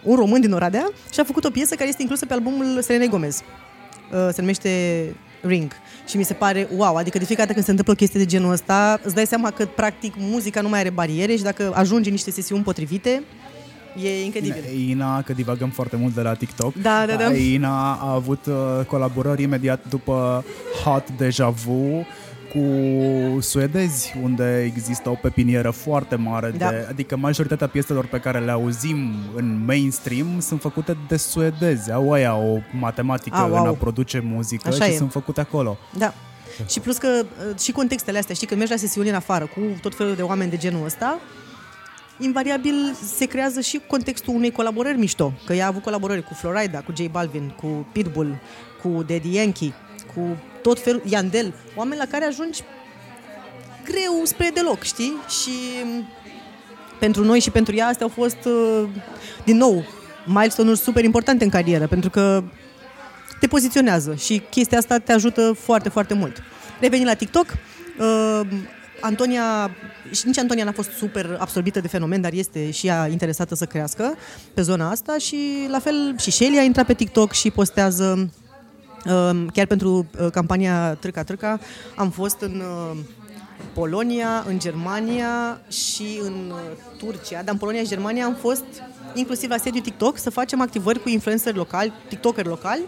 un român din Oradea, și a făcut o piesă care este inclusă pe albumul Selenei Gomez. Uh, se numește Ring. Și mi se pare wow, adică de fiecare dată când se întâmplă o chestie de genul ăsta, îți dai seama că practic muzica nu mai are bariere și dacă ajungi în niște sesiuni potrivite, e incredibil. Inna, că divagăm foarte mult de la TikTok. Da, da, da. Inna a avut colaborări imediat după Hot Deja Vu cu suedezi, unde există o pepinieră foarte mare, da. de, adică majoritatea pieselor pe care le auzim în mainstream sunt făcute de suedezi, au aia o matematică a, wow. în a produce muzică. Așa și e. Sunt făcute acolo. Da. Și plus că și contextele astea, știi, când mergi la sesiuni în afară cu tot felul de oameni de genul ăsta, invariabil se creează și contextul unei colaborări mișto, că ea a avut colaborări cu Florida, cu J Balvin, cu Pitbull, cu Daddy Yankee, cu tot felul, Yandel, oameni la care ajungi greu spre deloc, știi? Și pentru noi și pentru ea astea au fost, din nou, milestone-uri super importante în carieră, pentru că te poziționează și chestia asta te ajută foarte, foarte mult. Revenind la TikTok, Antonia, și nici Antonia n-a fost super absorbită de fenomen, dar este și ea interesată să crească pe zona asta și la fel și Shelley a intrat pe TikTok și postează. Chiar pentru campania Trâca Trâca am fost în Polonia, în Germania și în Turcia, dar în Polonia și Germania am fost inclusiv la sediul TikTok să facem activări cu influenceri locali, tiktokeri locali,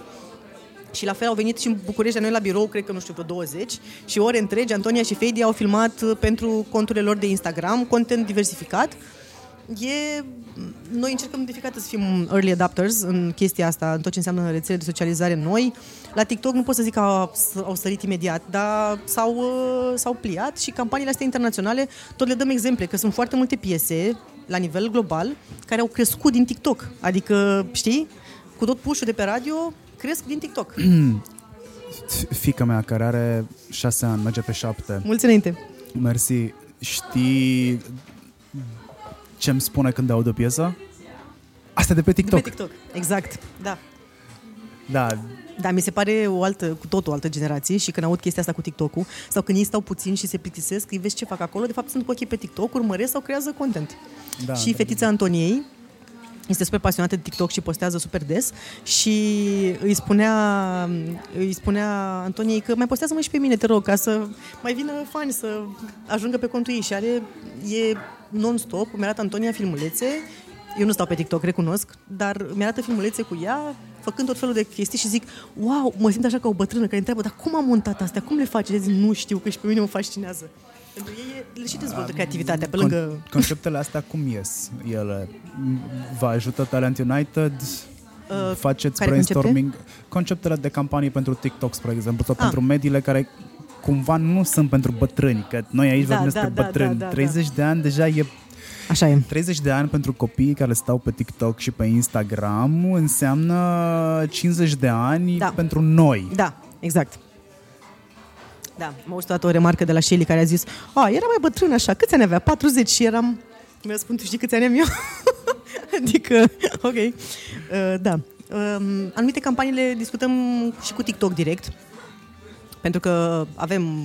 și la fel au venit și în București la noi la birou, cred că nu știu, vreo douăzeci, și ore întregi Antonia și Fadi au filmat pentru conturile lor de Instagram, content diversificat. E... Noi încercăm de fiecare dată să fim early adopters în chestia asta, în tot ce înseamnă rețele de socializare noi. La TikTok nu pot să zic că au, au sărit imediat, dar s-au, s-au pliat, și campaniile astea internaționale tot le dăm exemple, că sunt foarte multe piese la nivel global care au crescut din TikTok. Adică, știi, cu tot push-ul de pe radio, cresc din TikTok. Fiica mea, care are șase ani, merge pe șapte. Mulți înainte. Mersi. Știi... ce îmi spune când aud o piesă? Asta de pe TikTok. De pe TikTok, exact, da. Da. Da, mi se pare o altă, cu tot o altă generație, și când aud chestia asta cu TikTok-ul, sau când ei stau puțin și se plictisesc, îi vezi ce fac acolo, de fapt sunt cu ochii pe TikTok, urmăresc sau creează content. Da, și fetița Antoniei este super pasionată de TikTok și postează super des, și îi spunea, îi spunea Antoniei că mai postează-mă și pe mine, te rog, ca să mai vină fani, să ajungă pe contul ei, și are, e non-stop, mi arată Antonia filmulețe, eu nu stau pe TikTok, recunosc, dar mi arată filmulețe cu ea, făcând tot felul de chestii, și zic, wow, mă simt așa ca o bătrână care întreabă, dar cum am montat astea, cum le faci? Le zic, nu știu, că și pe mine mă fascinează. pentru ei le și dezvoltă creativitatea pe lângă... Conceptele astea cum ies ele? Vă ajută Talent United? Uh, Faceți brainstorming? Concepte? Conceptele de campanii pentru TikTok, spre exemplu, sau ah. pentru mediile care cumva nu sunt pentru bătrâni, că noi aici da, vorbim da, despre da, bătrâni. Da, da, treizeci da. de ani deja e... Așa e. treizeci de ani pentru copiii care stau pe TikTok și pe Instagram înseamnă cincizeci de ani da. pentru noi. Da, exact. Da, m-a auzit o remarcă de la Shelley care a zis: "A, era mai bătrân așa, câți ani avea? patruzeci și eram." Mi-a spus: "Tu știi câți ani am eu?" Adică, ok. Uh, da. Uh, anumite campanii le discutăm și cu TikTok direct, pentru că avem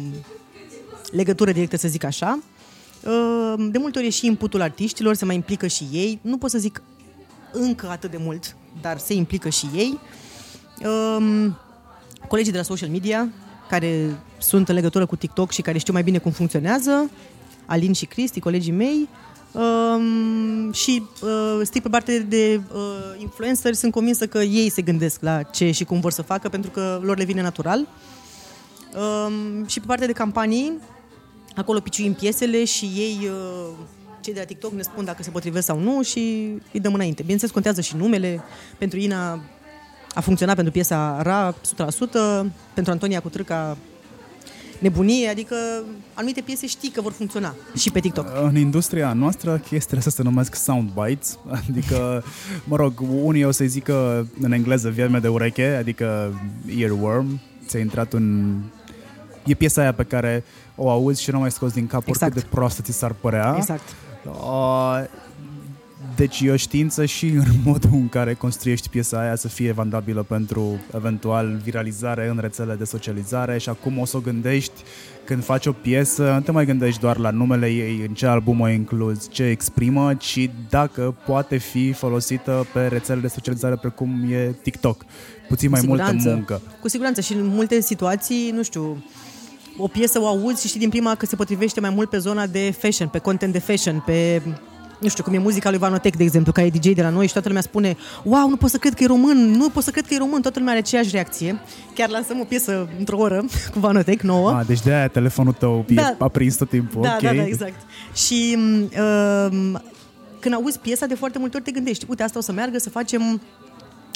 legătură directă, să zic așa. Uh, de multe ori e și inputul artiștilor, se mai implică și ei. Nu pot să zic încă atât de mult, dar se implică și ei. Uh, colegii de la social media care sunt în legătură cu TikTok și care știu mai bine cum funcționează, Alin și Cristi, colegii mei, um, și uh, strict pe partea de uh, influenceri, sunt convinsă că ei se gândesc la ce și cum vor să facă, pentru că lor le vine natural. Um, și pe partea de campanii, acolo piciuim piesele și ei, uh, cei de la TikTok, ne spun dacă se potrivesc sau nu și îi dăm înainte. Bineînțeles, contează și numele. Pentru Inna a funcționat pentru piesa Ra, o sută la sută, pentru Antonia cu Trâca Nebunie, adică anumite piese știi că vor funcționa și pe TikTok. În industria noastră, chestiile astea se numesc soundbites, adică, mă rog, unii o să-i zică în engleză vierme de ureche, adică earworm, ți-a intrat un... E piesa aia pe care o auzi și nu mai scoți din cap oricât exact. de proastă ți s-ar părea. Exact. Uh, Deci e o știință și în modul în care construiești piesa aia să fie vandabilă pentru eventual viralizare în rețele de socializare și acum o să o gândești când faci o piesă, nu te mai gândești doar la numele ei, în ce album o incluzi, ce exprimă, ci dacă poate fi folosită pe rețele de socializare precum e TikTok. Puțin mai multă muncă. Cu siguranță și în multe situații, nu știu... O piesă o auzi și știi din prima că se potrivește mai mult pe zona de fashion, pe content de fashion, pe... Nu știu, cum e muzica lui Vanotech, de exemplu, care e D J de la noi și toată lumea spune: "Wow, nu pot să cred că e român, nu pot să cred că e român", toată lumea are aceeași reacție. Chiar lansăm o piesă într-o oră cu Vanotech nouă. Ah, deci de aia telefonul tău da. a prins tot timpul. Da, okay. da, da, exact. Și uh, când auzi piesa, de foarte multe ori te gândești: uite, asta o să meargă, să facem,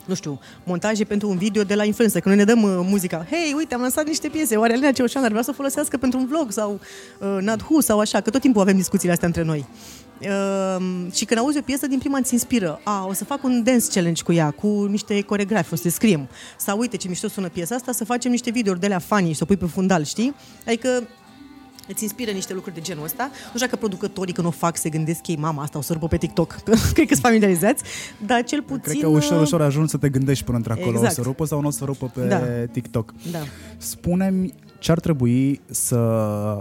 nu știu, montaje pentru un video de la influencer. Când noi ne dăm uh, muzica, hei, uite, am lansat niște piese, oare Alina Ceușan ar vrea să o folosească pentru un vlog sau uh, Nadhu sau așa, că tot timpul avem discuțiile astea între noi. Uh, și când auzi o piesă, din prima îți inspiră: a, o să fac un dance challenge cu ea, cu niște coreografi, o să scriem, sau uite ce mișto sună piesa asta, să facem niște videouri de alea funny și să o pui pe fundal, știi? Adică îți inspiră niște lucruri de genul ăsta. Nu știu că producătorii când o fac se gândesc ei: mama, asta o să urmă pe TikTok. Cred că-s familiarizați, dar cel puțin... Cred că ușor, ușor ajungi să te gândești până într-acolo, exact. O să rupă sau nu o să rupă pe da. TikTok. Da. Spune-mi ce ar trebui să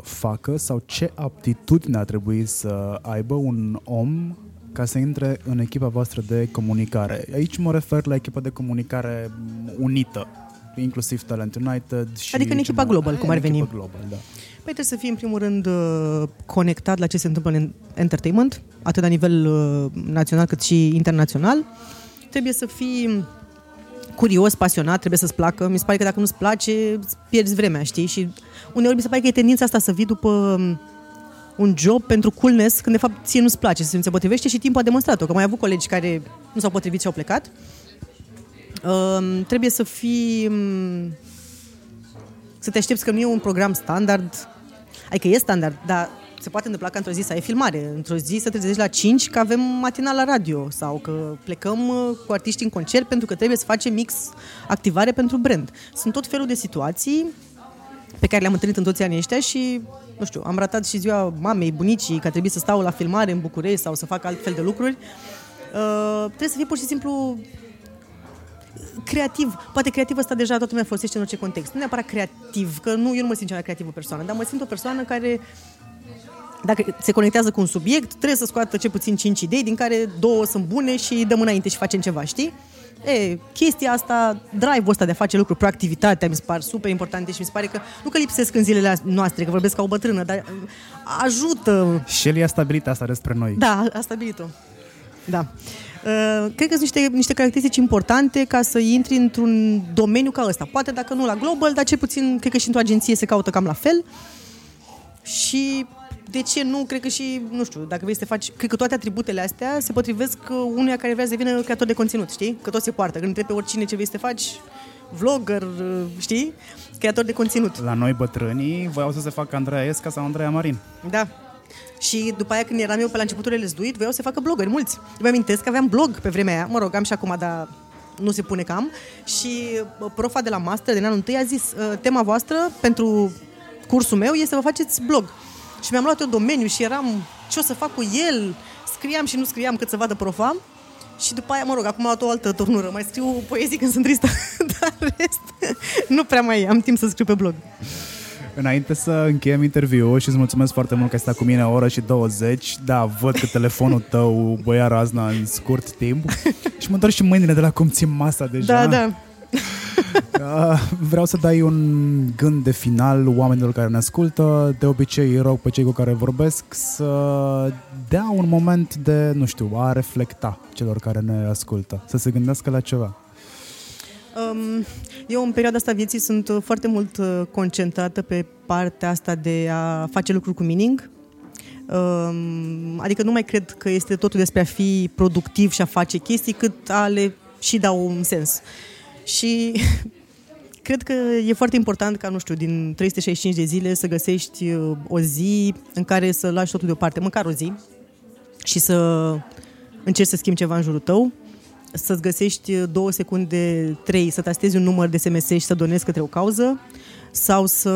facă sau ce aptitudine ar trebui să aibă un om ca să intre în echipa voastră de comunicare. Aici mă refer la echipa de comunicare unită, inclusiv Talent United și... Adică în echipa Global, cum ar veni. Global, da. Păi trebuie să fii, în primul rând, conectat la ce se întâmplă în entertainment, atât la nivel național cât și internațional. Trebuie să fii curios, pasionat, trebuie să-ți placă. Mi se pare că dacă nu-ți place, îți pierzi vremea, știi? Și uneori mi se pare că e tendința asta să vii după un job pentru coolness, când de fapt ție nu-ți place, să se potrivește și timpul a demonstrat-o. Că mai avut colegi care nu s-au potrivit și au plecat. Uh, trebuie să fii... Să te aștepți că nu e un program standard. Adică e standard, dar se poate întâmpla ca într-o zi să ai filmare, într-o zi să trezești la cinci că avem matinal la radio sau că plecăm cu artiști în concert pentru că trebuie să facem mix activare pentru brand. Sunt tot felul de situații pe care le-am întâlnit în toți anii ăștia și, nu știu, am ratat și ziua mamei, bunicii, că trebuie să stau la filmare în București sau să fac altfel de lucruri. Uh, trebuie să fie pur și simplu creativ. Poate creativ ăsta deja toată lumea folosește în orice context. Nu neapărat creativ, că nu, eu nu mă simt cea mai creativă persoană, dar mă simt o persoană care, dacă se conectează cu un subiect, trebuie să scoată cel puțin cinci idei, din care două sunt bune și dăm înainte și facem ceva, știi? E, chestia asta, drive-ul ăsta de a face lucruri, proactivitatea mi se pare super importantă și mi se pare că nu că lipsesc în zilele noastre, că vorbesc ca o bătrână, dar ajută. Și el i-a stabilit asta despre noi. Da, a stabilit-o. Da. Uh, cred că sunt niște, niște caracteristici importante ca să intri într-un domeniu ca ăsta. Poate dacă nu la Global, dar cel puțin cred că și într-o agenție se caută cam la fel. Și de ce nu, cred că și, nu știu, dacă vrei să te faci, cred că toate atributele astea se potrivesc unuia care vrea să devină creator de conținut, știi? Că tot se poartă, când întrebi pe oricine ce vrei să te faci, vlogger, știi? Creator de conținut. La noi bătrânii voiau să se facă Andreea Esca sau Andreea Marin. Da. Și după aia când eram eu pe la începuturile Let's Do It, voiau să facă blogări mulți. Îmi amintesc că aveam blog pe vremea aia, mă rog, am și acum, dar nu se pune cam. Și profa de la master din anul întâi a zis: tema voastră pentru cursul meu este să vă faceți blog. Și mi-am luat eu domeniu și eram ce o să fac cu el? Scriam și nu scriam cât să vadă profa. Și după aia, mă rog, acum am luat o altă turnură. Mai scriu poezii când sunt tristă, dar rest nu prea mai am timp să scriu pe blog. Înainte să încheiem interviul, și îți mulțumesc foarte mult că ai stat cu mine o oră și douăzeci. Da, văd că telefonul tău băia razna în scurt timp. Și mă întorc și mâinile de la cum țin masa deja. Da, da. Vreau să dai un gând de final oamenilor care ne ascultă. De obicei rog pe cei cu care vorbesc să dea un moment de, nu știu, a reflecta celor care ne ascultă, să se gândească la ceva. Eu în perioada asta vieții sunt foarte mult concentrată pe partea asta de a face lucruri cu meaning. Adică nu mai cred că este totul despre a fi productiv și a face chestii, cât a le și da un sens. Și cred că e foarte important ca, nu știu, din trei sute șaizeci și cinci de zile să găsești o zi în care să lași totul deoparte, măcar o zi, și să încerci să schimbi ceva în jurul tău, să-ți găsești două secunde, trei, să tastezi un număr de S M S și să donezi către o cauză, sau să,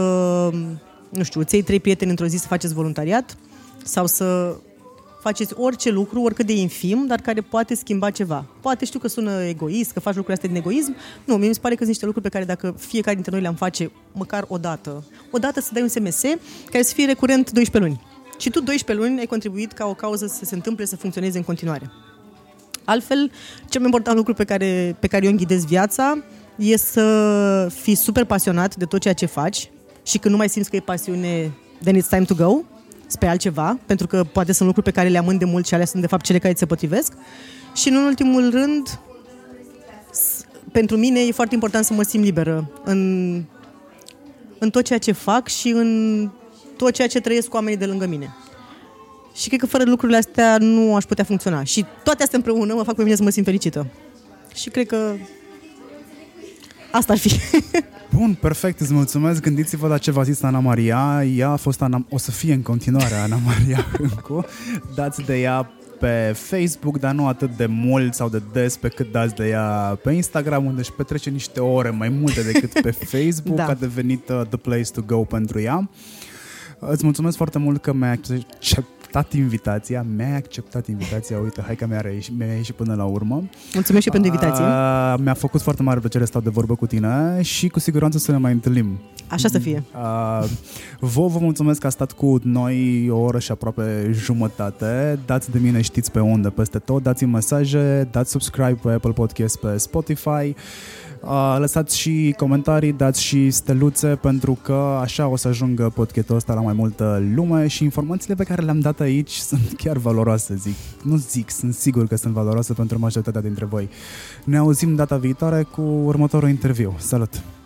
nu știu, îți iei trei prieteni într-o zi să faceți voluntariat, sau să faceți orice lucru, oricât de infim, dar care poate schimba ceva. Poate știu că sună egoist, că faci lucrurile astea din egoism. Nu, mie mi se pare că sunt niște lucruri pe care dacă fiecare dintre noi le-am face măcar o dată, o dată să dai un S M S care să fie recurent doisprezece luni. Și tu doisprezece luni ai contribuit ca o cauză să se întâmple, să funcționeze în continuare. Altfel, cel mai important lucru pe care, pe care eu îmi ghidez viața e să fii super pasionat de tot ceea ce faci și când nu mai simți că e pasiune, then it's time to go spre altceva, pentru că poate sunt lucruri pe care le amând de mult și alea sunt de fapt cele care ți se potrivesc. Și în ultimul rând, pentru mine e foarte important să mă simt liberă în, în tot ceea ce fac și în tot ceea ce trăiesc cu oamenii de lângă mine. Și cred că fără lucrurile astea nu aș putea funcționa. Și toate astea împreună mă fac pe mine să mă simt fericită. Și cred că asta ar fi. Bun, perfect, îți mulțumesc. Gândiți-vă la ce v-a zis Ana Maria. Ea a fost Ana... o să fie în continuare Ana Maria Hâncu. Dați de ea pe Facebook, dar nu atât de mult sau de des pe cât dați de ea pe Instagram, unde își petrece niște ore mai multe decât pe Facebook. Da. A devenit uh, the place to go pentru ea. Îți mulțumesc foarte mult că mi-ai acceptat invitația, mi-ai acceptat invitația, uite, hai că mi-a ieșit, mi-a ieșit până la urmă. Mulțumesc și pentru invitație. A, mi-a făcut foarte mare plăcere să stau de vorbă cu tine și cu siguranță să ne mai întâlnim. Așa să fie. A, vă, vă mulțumesc că a stat cu noi o oră și aproape jumătate. Dați de mine știți pe unde, peste tot, dați-mi mesaje, dați subscribe pe Apple Podcast, pe Spotify. Uh, lăsați și comentarii, dați și steluțe, pentru că așa o să ajungă podcastul ăsta la mai multă lume și informațiile pe care le-am dat aici sunt chiar valoroase, zic. Nu zic, sunt sigur că sunt valoroase pentru majoritatea dintre voi. Ne auzim data viitoare cu următorul interviu. Salut!